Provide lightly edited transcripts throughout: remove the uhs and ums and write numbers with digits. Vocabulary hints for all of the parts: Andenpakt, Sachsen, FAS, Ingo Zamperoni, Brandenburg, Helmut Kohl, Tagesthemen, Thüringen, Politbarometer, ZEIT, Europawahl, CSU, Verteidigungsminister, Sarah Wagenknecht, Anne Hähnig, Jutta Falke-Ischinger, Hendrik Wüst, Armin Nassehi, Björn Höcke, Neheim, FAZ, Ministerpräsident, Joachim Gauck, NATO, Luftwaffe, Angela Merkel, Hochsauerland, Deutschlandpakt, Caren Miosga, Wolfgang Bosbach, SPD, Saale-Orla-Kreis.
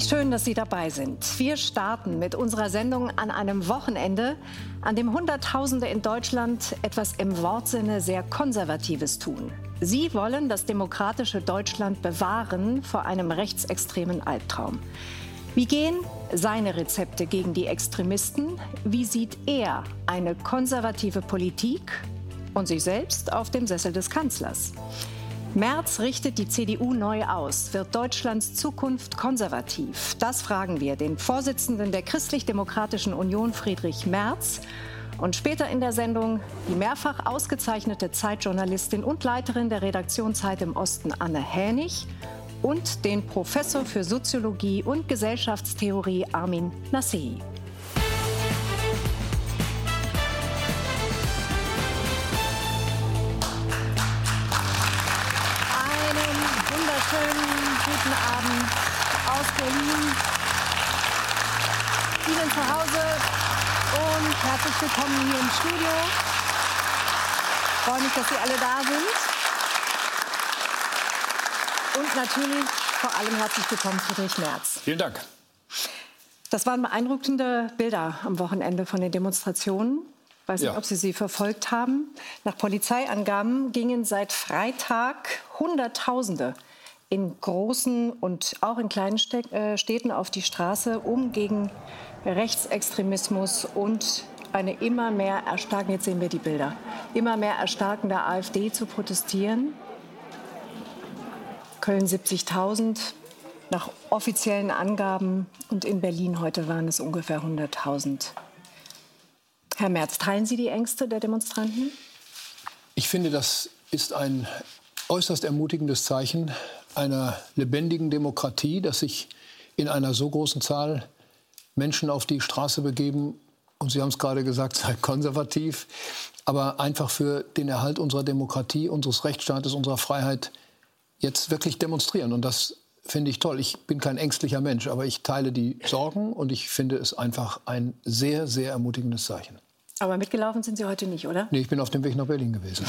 Wie schön, dass Sie dabei sind. Wir starten mit unserer Sendung an einem Wochenende, an dem Hunderttausende in Deutschland etwas im Wortsinne sehr Konservatives tun. Sie wollen das demokratische Deutschland bewahren vor einem rechtsextremen Albtraum. Wie gehen seine Rezepte gegen die Extremisten? Wie sieht er eine konservative Politik und sich selbst auf dem Sessel des Kanzlers? Merz richtet die CDU neu aus. Wird Deutschlands Zukunft konservativ? Das fragen wir den Vorsitzenden der Christlich-Demokratischen Union, Friedrich Merz. Und später in der Sendung die mehrfach ausgezeichnete Zeitjournalistin und Leiterin der Redaktion Zeit im Osten, Anne Hähnig. Und den Professor für Soziologie und Gesellschaftstheorie, Armin Nassehi. Guten Abend aus Berlin, Ihnen zu Hause und herzlich willkommen hier im Studio. Ich freue mich, dass Sie alle da sind. Und natürlich vor allem herzlich willkommen, Friedrich Merz. Vielen Dank. Das waren beeindruckende Bilder am Wochenende von den Demonstrationen. Ich weiß nicht, ob Sie sie verfolgt haben. Nach Polizeiangaben gingen seit Freitag Hunderttausende in großen und auch in kleinen Städten auf die Straße, um gegen Rechtsextremismus und eine immer mehr erstarkende, jetzt sehen wir die Bilder, immer mehr erstarkende AfD zu protestieren. Köln 70.000 nach offiziellen Angaben und in Berlin heute waren es ungefähr 100.000. Herr Merz, teilen Sie die Ängste der Demonstranten? Ich finde, das ist ein äußerst ermutigendes Zeichen einer lebendigen Demokratie, dass sich in einer so großen Zahl Menschen auf die Straße begeben. Und Sie haben es gerade gesagt, sei konservativ, aber einfach für den Erhalt unserer Demokratie, unseres Rechtsstaates, unserer Freiheit jetzt wirklich demonstrieren. Und das finde ich toll. Ich bin kein ängstlicher Mensch, aber ich teile die Sorgen und ich finde es einfach ein sehr, sehr ermutigendes Zeichen. Aber mitgelaufen sind Sie heute nicht, oder? Nee, ich bin auf dem Weg nach Berlin gewesen.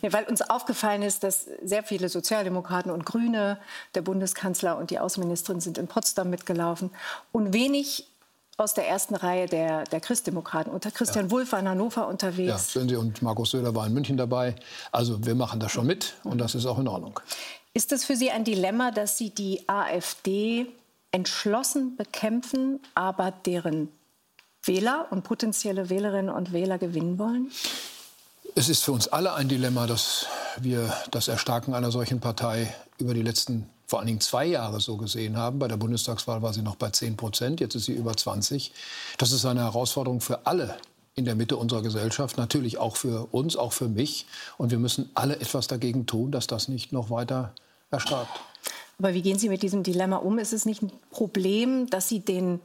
Nee, weil uns aufgefallen ist, dass sehr viele Sozialdemokraten und Grüne, der Bundeskanzler und die Außenministerin sind in Potsdam mitgelaufen. Und wenig aus der ersten Reihe der Christdemokraten. Unter Christian Wulff war in Hannover unterwegs. Ja, und Markus Söder war in München dabei. Also wir machen das schon mit und das ist auch in Ordnung. Ist das für Sie ein Dilemma, dass Sie die AfD entschlossen bekämpfen, aber deren Wähler und potenzielle Wählerinnen und Wähler gewinnen wollen? Es ist für uns alle ein Dilemma, dass wir das Erstarken einer solchen Partei über die letzten, vor allen Dingen 2 Jahre so gesehen haben. Bei der Bundestagswahl war sie noch bei 10%, jetzt ist sie über 20. Das ist eine Herausforderung für alle in der Mitte unserer Gesellschaft, natürlich auch für uns, auch für mich. Und wir müssen alle etwas dagegen tun, dass das nicht noch weiter erstarkt. Aber wie gehen Sie mit diesem Dilemma um? Ist es nicht ein Problem, dass Sie den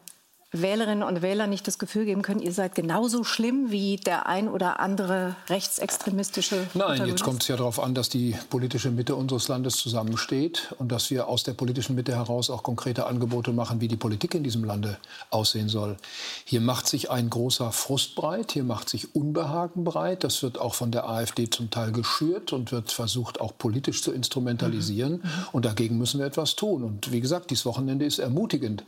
Wählerinnen und Wähler nicht das Gefühl geben können, ihr seid genauso schlimm wie der ein oder andere rechtsextremistische... Nein, jetzt kommt es ja darauf an, dass die politische Mitte unseres Landes zusammensteht und dass wir aus der politischen Mitte heraus auch konkrete Angebote machen, wie die Politik in diesem Lande aussehen soll. Hier macht sich ein großer Frust breit, hier macht sich Unbehagen breit. Das wird auch von der AfD zum Teil geschürt und wird versucht, auch politisch zu instrumentalisieren. Und dagegen müssen wir etwas tun. Und wie gesagt, dieses Wochenende ist ermutigend.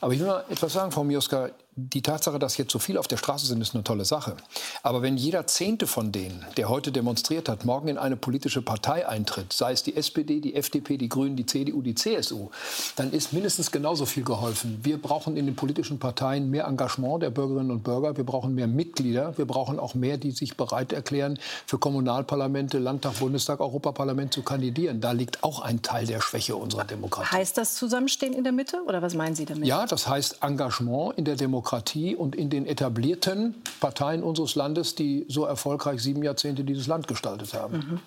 Aber ich will mal etwas sagen, Frau Mioska, die Tatsache, dass jetzt so viele auf der Straße sind, ist eine tolle Sache. Aber wenn jeder 10. von denen, der heute demonstriert hat, morgen in eine politische Partei eintritt, sei es die SPD, die FDP, die Grünen, die CDU, die CSU, dann ist mindestens genauso viel geholfen. Wir brauchen in den politischen Parteien mehr Engagement der Bürgerinnen und Bürger. Wir brauchen mehr Mitglieder. Wir brauchen auch mehr, die sich bereit erklären, für Kommunalparlamente, Landtag, Bundestag, Europaparlament zu kandidieren. Da liegt auch ein Teil der Schwäche unserer Demokratie. Heißt das Zusammenstehen in der Mitte? Oder was meinen Sie damit? Ja, das heißt Engagement in der Demokratie und in den etablierten Parteien unseres Landes, die so erfolgreich 7 Jahrzehnte dieses Land gestaltet haben.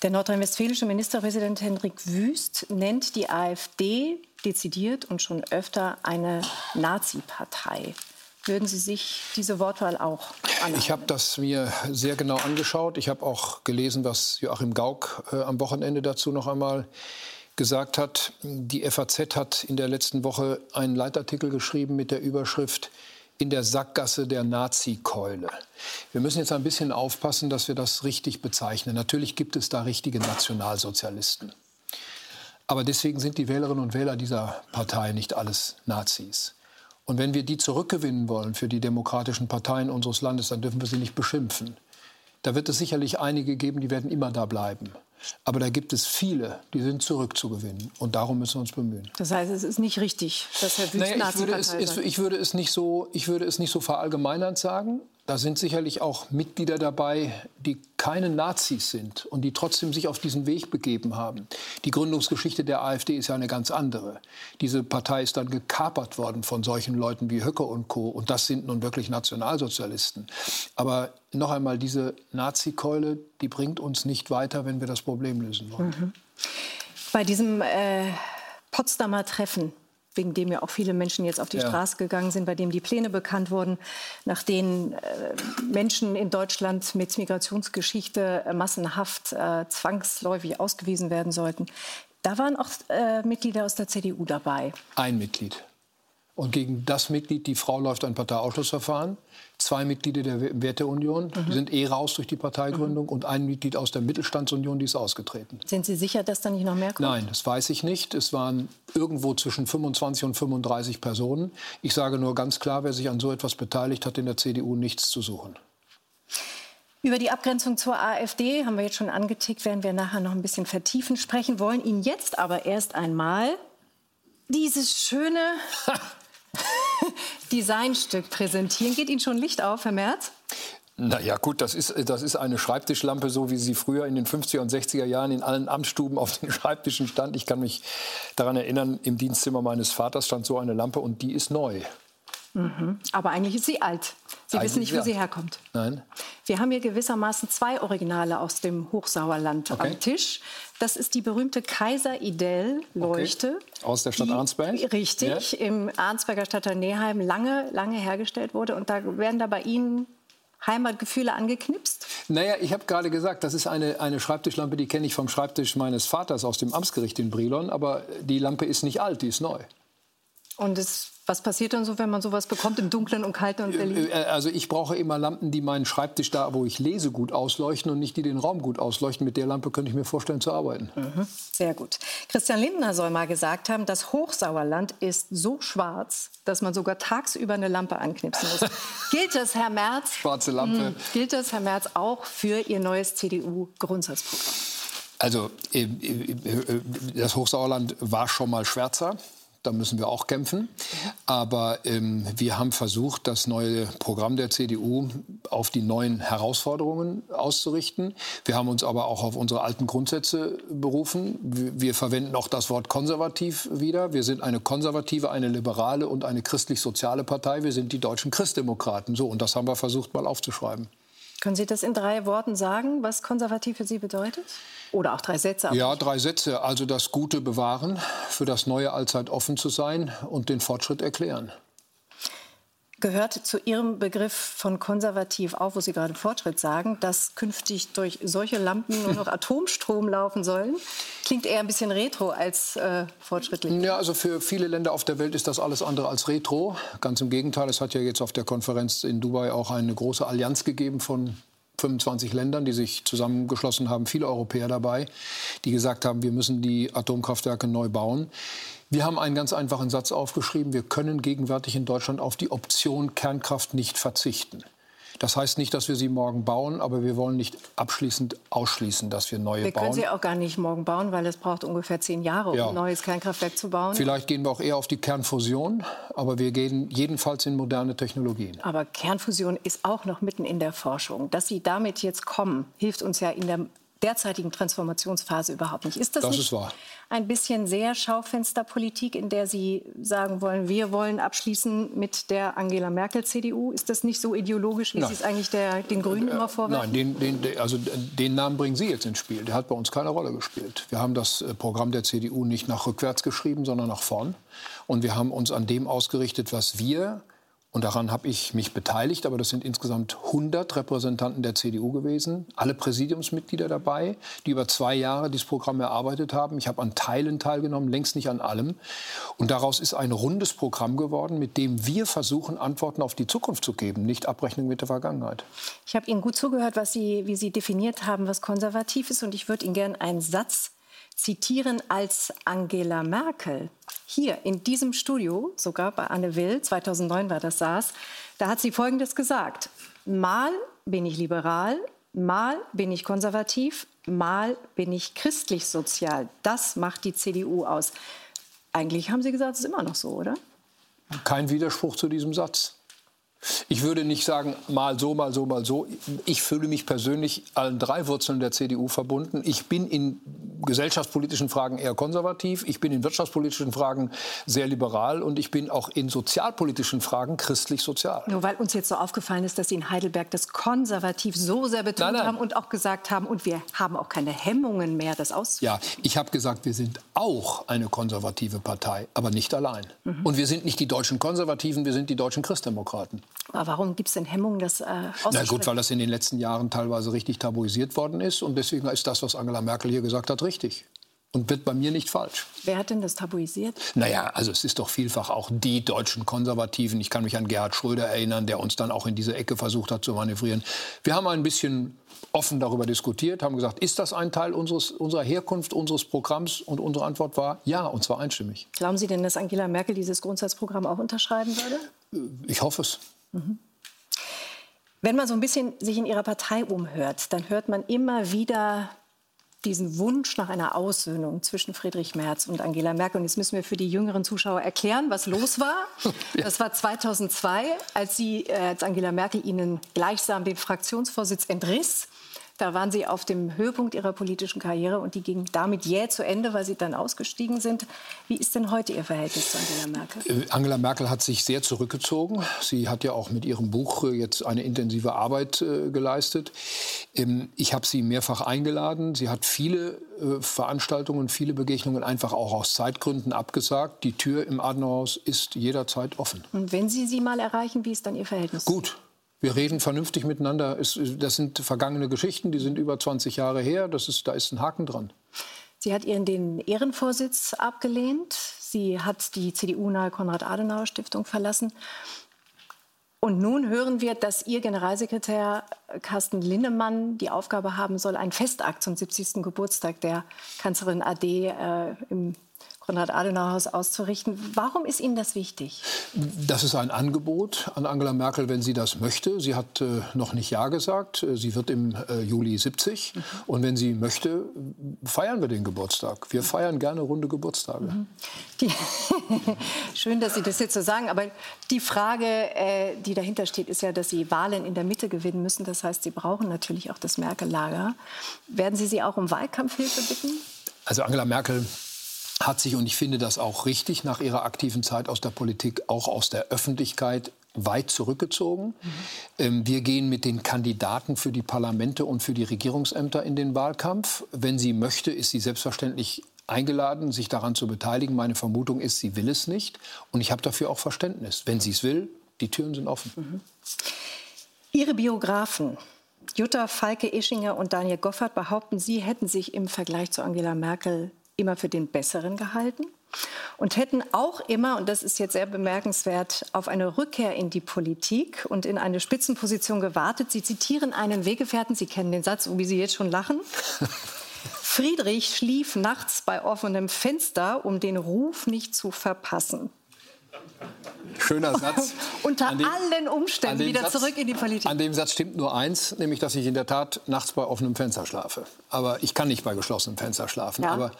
Der nordrhein-westfälische Ministerpräsident Hendrik Wüst nennt die AfD dezidiert und schon öfter eine Nazi-Partei. Würden Sie sich diese Wortwahl auch annehmen? Ich habe das mir sehr genau angeschaut. Ich habe auch gelesen, was Joachim Gauck am Wochenende dazu noch einmal gesagt hat. Die FAZ hat in der letzten Woche einen Leitartikel geschrieben mit der Überschrift "In der Sackgasse der Nazi-Keule". Wir müssen jetzt ein bisschen aufpassen, dass wir das richtig bezeichnen. Natürlich gibt es da richtige Nationalsozialisten. Aber deswegen sind die Wählerinnen und Wähler dieser Partei nicht alles Nazis. Und wenn wir die zurückgewinnen wollen für die demokratischen Parteien unseres Landes, dann dürfen wir sie nicht beschimpfen. Da wird es sicherlich einige geben, die werden immer da bleiben. Aber da gibt es viele, die sind zurückzugewinnen. Und darum müssen wir uns bemühen. Das heißt, es ist nicht richtig, dass Herr Wüst Nazi-Partei sein. Ich würde es nicht so verallgemeinernd sagen. Da sind sicherlich auch Mitglieder dabei, die keine Nazis sind und die trotzdem sich auf diesen Weg begeben haben. Die Gründungsgeschichte der AfD ist ja eine ganz andere. Diese Partei ist dann gekapert worden von solchen Leuten wie Höcke und Co. Und das sind nun wirklich Nationalsozialisten. Aber noch einmal, diese Nazi-Keule, die bringt uns nicht weiter, wenn wir das Problem lösen wollen. Mhm. Bei diesem Potsdamer Treffen, wegen dem ja auch viele Menschen jetzt auf die Straße gegangen sind, bei dem die Pläne bekannt wurden, nach denen Menschen in Deutschland mit Migrationsgeschichte massenhaft zwangsläufig ausgewiesen werden sollten. Da waren auch Mitglieder aus der CDU dabei. Ein Mitglied. Und gegen das Mitglied, die Frau, läuft ein Parteiausschlussverfahren. 2 Mitglieder der Werteunion, die sind raus durch die Parteigründung. Und ein Mitglied aus der Mittelstandsunion, die ist ausgetreten. Sind Sie sicher, dass da nicht noch mehr kommt? Nein, das weiß ich nicht. Es waren irgendwo zwischen 25 und 35 Personen. Ich sage nur ganz klar, wer sich an so etwas beteiligt, hat in der CDU nichts zu suchen. Über die Abgrenzung zur AfD haben wir jetzt schon angetickt, werden wir nachher noch ein bisschen vertiefend sprechen. Wollen Ihnen jetzt aber erst einmal dieses schöne Designstück präsentieren. Geht Ihnen schon Licht auf, Herr Merz? Na ja, gut, das ist eine Schreibtischlampe, so wie sie früher in den 50er und 60er Jahren in allen Amtsstuben auf den Schreibtischen stand. Ich kann mich daran erinnern, im Dienstzimmer meines Vaters stand so eine Lampe und die ist neu. Mhm. Aber eigentlich ist sie alt. Sie wissen nicht, wo sie herkommt. Nein. Wir haben hier gewissermaßen 2 Originale aus dem Hochsauerland am Tisch. Das ist die berühmte Kaiser-Idell-Leuchte. Okay. Aus der Stadt Arnsberg? Richtig, im Arnsberger Stadtteil Neheim lange, lange hergestellt wurde. Und da werden da bei Ihnen Heimatgefühle angeknipst? Naja, ich habe gerade gesagt, das ist eine Schreibtischlampe, die kenne ich vom Schreibtisch meines Vaters aus dem Amtsgericht in Brilon. Aber die Lampe ist nicht alt, die ist neu. Und was passiert dann so, wenn man sowas bekommt im Dunklen und Kalten und Berlin? Also ich brauche immer Lampen, die meinen Schreibtisch da, wo ich lese, gut ausleuchten und nicht die den Raum gut ausleuchten. Mit der Lampe könnte ich mir vorstellen zu arbeiten. Mhm. Sehr gut. Christian Lindner soll mal gesagt haben, das Hochsauerland ist so schwarz, dass man sogar tagsüber eine Lampe anknipsen muss. Gilt das, Herr Merz? Schwarze Lampe. Gilt das, Herr Merz, auch für Ihr neues CDU-Grundsatzprogramm? Also das Hochsauerland war schon mal schwärzer. Da müssen wir auch kämpfen. Aber wir haben versucht, das neue Programm der CDU auf die neuen Herausforderungen auszurichten. Wir haben uns aber auch auf unsere alten Grundsätze berufen. Wir verwenden auch das Wort konservativ wieder. Wir sind eine konservative, eine liberale und eine christlich-soziale Partei. Wir sind die deutschen Christdemokraten. So, und das haben wir versucht, mal aufzuschreiben. Können Sie das in 3 Worten sagen, was konservativ für Sie bedeutet? Oder auch 3 Sätze? Ja, 3 Sätze. Also das Gute bewahren, für das Neue allzeit offen zu sein und den Fortschritt erklären. Gehört zu Ihrem Begriff von konservativ auch, wo Sie gerade Fortschritt sagen, dass künftig durch solche Lampen nur noch Atomstrom laufen sollen? Klingt eher ein bisschen retro als fortschrittlich. Ja, also für viele Länder auf der Welt ist das alles andere als retro. Ganz im Gegenteil, es hat ja jetzt auf der Konferenz in Dubai auch eine große Allianz gegeben von 25 Ländern, die sich zusammengeschlossen haben, viele Europäer dabei, die gesagt haben, wir müssen die Atomkraftwerke neu bauen. Wir haben einen ganz einfachen Satz aufgeschrieben. Wir können gegenwärtig in Deutschland auf die Option Kernkraft nicht verzichten. Das heißt nicht, dass wir sie morgen bauen, aber wir wollen nicht abschließend ausschließen, dass wir neue bauen. Wir können sie auch gar nicht morgen bauen, weil es braucht ungefähr 10 Jahre, um ein neues Kernkraftwerk zu bauen. Vielleicht gehen wir auch eher auf die Kernfusion, aber wir gehen jedenfalls in moderne Technologien. Aber Kernfusion ist auch noch mitten in der Forschung. Dass Sie damit jetzt kommen, hilft uns ja in der derzeitigen Transformationsphase überhaupt nicht. Ist das nicht ein bisschen sehr Schaufensterpolitik, in der Sie sagen wollen, wir wollen abschließen mit der Angela Merkel CDU? Ist das nicht so ideologisch, wie Sie es eigentlich den Grünen immer vorwerfen? Nein, den Namen bringen Sie jetzt ins Spiel. Der hat bei uns keine Rolle gespielt. Wir haben das Programm der CDU nicht nach rückwärts geschrieben, sondern nach vorn. Und wir haben uns an dem ausgerichtet, was wir... Und daran habe ich mich beteiligt, aber das sind insgesamt 100 Repräsentanten der CDU gewesen, alle Präsidiumsmitglieder dabei, die über 2 Jahre dieses Programm erarbeitet haben. Ich habe an Teilen teilgenommen, längst nicht an allem. Und daraus ist ein rundes Programm geworden, mit dem wir versuchen, Antworten auf die Zukunft zu geben, nicht Abrechnung mit der Vergangenheit. Ich habe Ihnen gut zugehört, wie Sie definiert haben, was konservativ ist. Und ich würde Ihnen gerne einen Satz zitieren als Angela Merkel. Hier in diesem Studio, sogar bei Anne Will, 2009 war das, saß, da hat sie Folgendes gesagt. Mal bin ich liberal, mal bin ich konservativ, mal bin ich christlich-sozial. Das macht die CDU aus. Eigentlich haben Sie gesagt, es ist immer noch so, oder? Kein Widerspruch zu diesem Satz. Ich würde nicht sagen, mal so, mal so, mal so. Ich fühle mich persönlich allen drei Wurzeln der CDU verbunden. Ich bin in gesellschaftspolitischen Fragen eher konservativ, ich bin in wirtschaftspolitischen Fragen sehr liberal und ich bin auch in sozialpolitischen Fragen christlich-sozial. Nur weil uns jetzt so aufgefallen ist, dass Sie in Heidelberg das konservativ so sehr betont haben und auch gesagt haben, und wir haben auch keine Hemmungen mehr, das auszuführen. Ja, ich habe gesagt, wir sind auch eine konservative Partei, aber nicht allein. Mhm. Und wir sind nicht die deutschen Konservativen, wir sind die deutschen Christdemokraten. Aber warum gibt es denn Hemmungen, das auszusprechen? Na gut, weil das in den letzten Jahren teilweise richtig tabuisiert worden ist. Und deswegen ist das, was Angela Merkel hier gesagt hat, richtig. Und wird bei mir nicht falsch. Wer hat denn das tabuisiert? Naja, also es ist doch vielfach auch die deutschen Konservativen. Ich kann mich an Gerhard Schröder erinnern, der uns dann auch in diese Ecke versucht hat zu manövrieren. Wir haben ein bisschen offen darüber diskutiert, haben gesagt, ist das ein Teil unserer Herkunft, unseres Programms? Und unsere Antwort war ja, und zwar einstimmig. Glauben Sie denn, dass Angela Merkel dieses Grundsatzprogramm auch unterschreiben würde? Ich hoffe es. Mhm. Wenn man so ein bisschen sich in Ihrer Partei umhört, dann hört man immer wieder diesen Wunsch nach einer Aussöhnung zwischen Friedrich Merz und Angela Merkel. Und jetzt müssen wir für die jüngeren Zuschauer erklären, was los war. Ja. Das war 2002, als Angela Merkel Ihnen gleichsam den Fraktionsvorsitz entriss. Da waren Sie auf dem Höhepunkt Ihrer politischen Karriere und die ging damit jäh zu Ende, weil Sie dann ausgestiegen sind. Wie ist denn heute Ihr Verhältnis zu Angela Merkel? Angela Merkel hat sich sehr zurückgezogen. Sie hat ja auch mit ihrem Buch jetzt eine intensive Arbeit geleistet. Ich habe sie mehrfach eingeladen. Sie hat viele Veranstaltungen, viele Begegnungen einfach auch aus Zeitgründen abgesagt. Die Tür im Adenauerhaus ist jederzeit offen. Und wenn Sie sie mal erreichen, wie ist dann Ihr Verhältnis? Gut. Wir reden vernünftig miteinander. Das sind vergangene Geschichten, die sind über 20 Jahre her. Da ist ein Haken dran. Sie hat Ihnen den Ehrenvorsitz abgelehnt. Sie hat die CDU-nahe Konrad-Adenauer-Stiftung verlassen. Und nun hören wir, dass Ihr Generalsekretär Carsten Linnemann die Aufgabe haben soll, einen Festakt zum 70. Geburtstag der Kanzlerin AD im Konrad-Adenauer-Haus auszurichten. Warum ist Ihnen das wichtig? Das ist ein Angebot an Angela Merkel, wenn sie das möchte. Sie hat noch nicht Ja gesagt. Sie wird im Juli 70. Mhm. Und wenn sie möchte, feiern wir den Geburtstag. Wir feiern gerne runde Geburtstage. Mhm. Schön, dass Sie das jetzt so sagen. Aber die Frage, die dahinter steht, ist ja, dass Sie Wahlen in der Mitte gewinnen müssen. Das heißt, Sie brauchen natürlich auch das Merkel-Lager. Werden Sie auch um Wahlkampfhilfe bitten? Also Angela Merkel hat sich, und ich finde das auch richtig, nach ihrer aktiven Zeit aus der Politik, auch aus der Öffentlichkeit weit zurückgezogen. Mhm. Wir gehen mit den Kandidaten für die Parlamente und für die Regierungsämter in den Wahlkampf. Wenn sie möchte, ist sie selbstverständlich eingeladen, sich daran zu beteiligen. Meine Vermutung ist, sie will es nicht. Und ich habe dafür auch Verständnis. Wenn sie es will, die Türen sind offen. Mhm. Ihre Biografen Jutta Falke-Ischinger und Daniel Goffert behaupten, sie hätten sich im Vergleich zu Angela Merkel immer für den Besseren gehalten und hätten auch immer, und das ist jetzt sehr bemerkenswert, auf eine Rückkehr in die Politik und in eine Spitzenposition gewartet. Sie zitieren einen Weggefährten, Sie kennen den Satz, wie Sie jetzt schon lachen. Friedrich schlief nachts bei offenem Fenster, um den Ruf nicht zu verpassen. Schöner Satz. Unter allen Umständen wieder zurück in die Politik. An dem Satz stimmt nur eins, nämlich, dass ich in der Tat nachts bei offenem Fenster schlafe. Aber ich kann nicht bei geschlossenem Fenster schlafen. Ja. Aber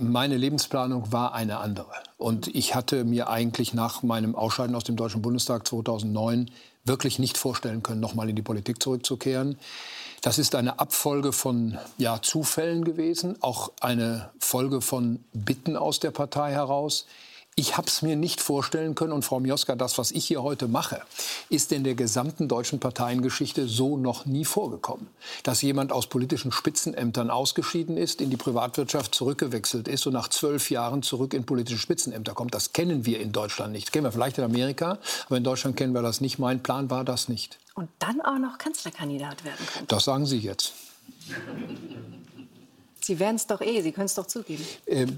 meine Lebensplanung war eine andere. Und ich hatte mir eigentlich nach meinem Ausscheiden aus dem Deutschen Bundestag 2009 wirklich nicht vorstellen können, nochmal in die Politik zurückzukehren. Das ist eine Abfolge von Zufällen gewesen, auch eine Folge von Bitten aus der Partei heraus. Ich habe es mir nicht vorstellen können, und Frau Mioska, das, was ich hier heute mache, ist in der gesamten deutschen Parteiengeschichte so noch nie vorgekommen. Dass jemand aus politischen Spitzenämtern ausgeschieden ist, in die Privatwirtschaft zurückgewechselt ist und nach 12 Jahren zurück in politische Spitzenämter kommt, das kennen wir in Deutschland nicht. Das kennen wir vielleicht in Amerika, aber in Deutschland kennen wir das nicht. Mein Plan war das nicht. Und dann auch noch Kanzlerkandidat werden können. Das sagen Sie jetzt. Sie werden es doch Sie können es doch zugeben.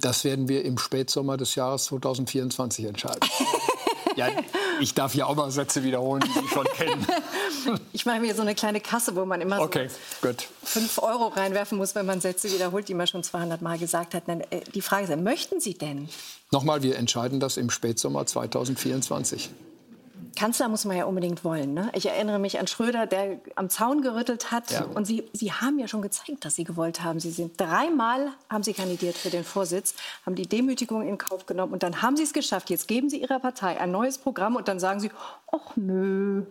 Das werden wir im Spätsommer des Jahres 2024 entscheiden. Ja, ich darf hier auch mal Sätze wiederholen, die Sie schon kennen. Ich mache mir so eine kleine Kasse, wo man immer so 5 € reinwerfen muss, wenn man Sätze wiederholt, die man schon 200 Mal gesagt hat. Nein, die Frage ist, möchten Sie denn? Nochmal, wir entscheiden das im Spätsommer 2024. Kanzler muss man ja unbedingt wollen. Ne? Ich erinnere mich an Schröder, der am Zaun gerüttelt hat. Ja. Und Sie haben ja schon gezeigt, dass Sie gewollt haben. Sie sind 3 Mal haben Sie kandidiert für den Vorsitz, haben die Demütigung in Kauf genommen. Und dann haben Sie es geschafft. Jetzt geben Sie Ihrer Partei ein neues Programm und dann sagen Sie, ach nö,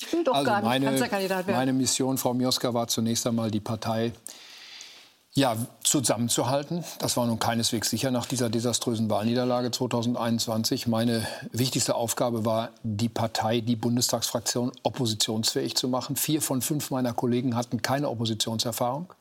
ich will doch gar nicht Kanzlerkandidat werden. Meine Mission, Frau Mioska, war zunächst einmal die Partei zusammenzuhalten. Das war nun keineswegs sicher nach dieser desaströsen Wahlniederlage 2021. Meine wichtigste Aufgabe war, die Partei, die Bundestagsfraktion oppositionsfähig zu machen. 4 von 5 meiner Kollegen hatten keine Oppositionserfahrung.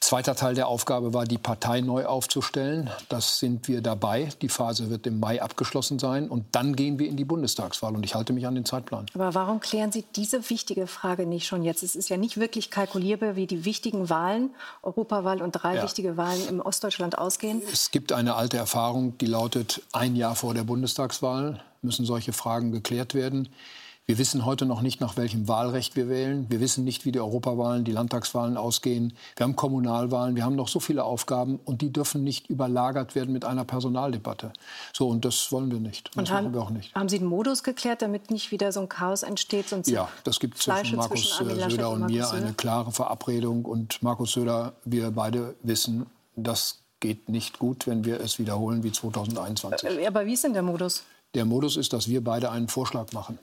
Zweiter Teil der Aufgabe war, die Partei neu aufzustellen. Das sind wir dabei. Die Phase wird im Mai abgeschlossen sein. Und dann gehen wir in die Bundestagswahl. Und ich halte mich an den Zeitplan. Aber warum klären Sie diese wichtige Frage nicht schon jetzt? Es ist ja nicht wirklich kalkulierbar, wie die wichtigen Wahlen, Europawahl und 3 wichtige Wahlen im Ostdeutschland ausgehen. Es gibt eine alte Erfahrung, die lautet, ein Jahr vor der Bundestagswahl müssen solche Fragen geklärt werden. Wir wissen heute noch nicht, nach welchem Wahlrecht wir wählen. Wir wissen nicht, wie die Europawahlen, die Landtagswahlen ausgehen. Wir haben Kommunalwahlen, wir haben noch so viele Aufgaben. Und die dürfen nicht überlagert werden mit einer Personaldebatte. So, und das wollen wir nicht. Und das machen wir auch nicht. Haben Sie den Modus geklärt, damit nicht wieder so ein Chaos entsteht? Sonst ja, das gibt zwischen Markus Söder und mir eine klare Verabredung. Und Markus Söder, wir beide wissen, das geht nicht gut, wenn wir es wiederholen wie 2021. Aber wie ist denn der Modus? Der Modus ist, dass wir beide einen Vorschlag machen.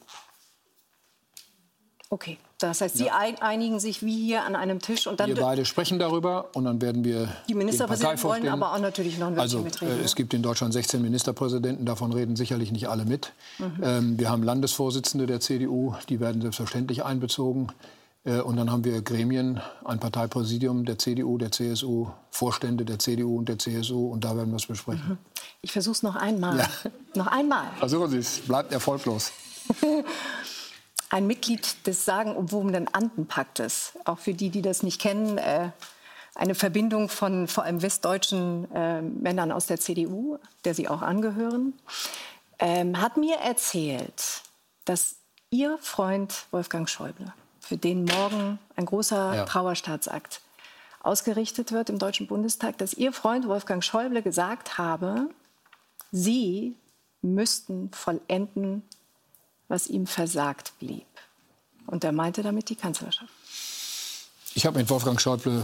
Okay, das heißt, Sie einigen sich wie hier an einem Tisch und dann... Wir beide sprechen darüber und dann werden wir... Die Ministerpräsidenten wollen aber auch natürlich noch ein bisschen mitreden. Also es gibt in Deutschland 16 Ministerpräsidenten, davon reden sicherlich nicht alle mit. Mhm. Wir haben Landesvorsitzende der CDU, die werden selbstverständlich einbezogen. Und dann haben wir Gremien, ein Parteipräsidium der CDU, der CSU, Vorstände der CDU und der CSU und da werden wir es besprechen. Mhm. Ich versuche es noch einmal. Ja. Noch einmal. Versuchen Sie es, bleibt erfolglos. Ein Mitglied des sagenumwobenen Andenpaktes, auch für die, die das nicht kennen, eine Verbindung von vor allem westdeutschen Männern aus der CDU, der Sie auch angehören, hat mir erzählt, dass Ihr Freund Wolfgang Schäuble, für den morgen ein großer Trauerstaatsakt ausgerichtet wird im Deutschen Bundestag, dass Ihr Freund Wolfgang Schäuble gesagt habe, Sie müssten vollenden, was ihm versagt blieb. Und er meinte damit die Kanzlerschaft. Ich habe mit Wolfgang Schäuble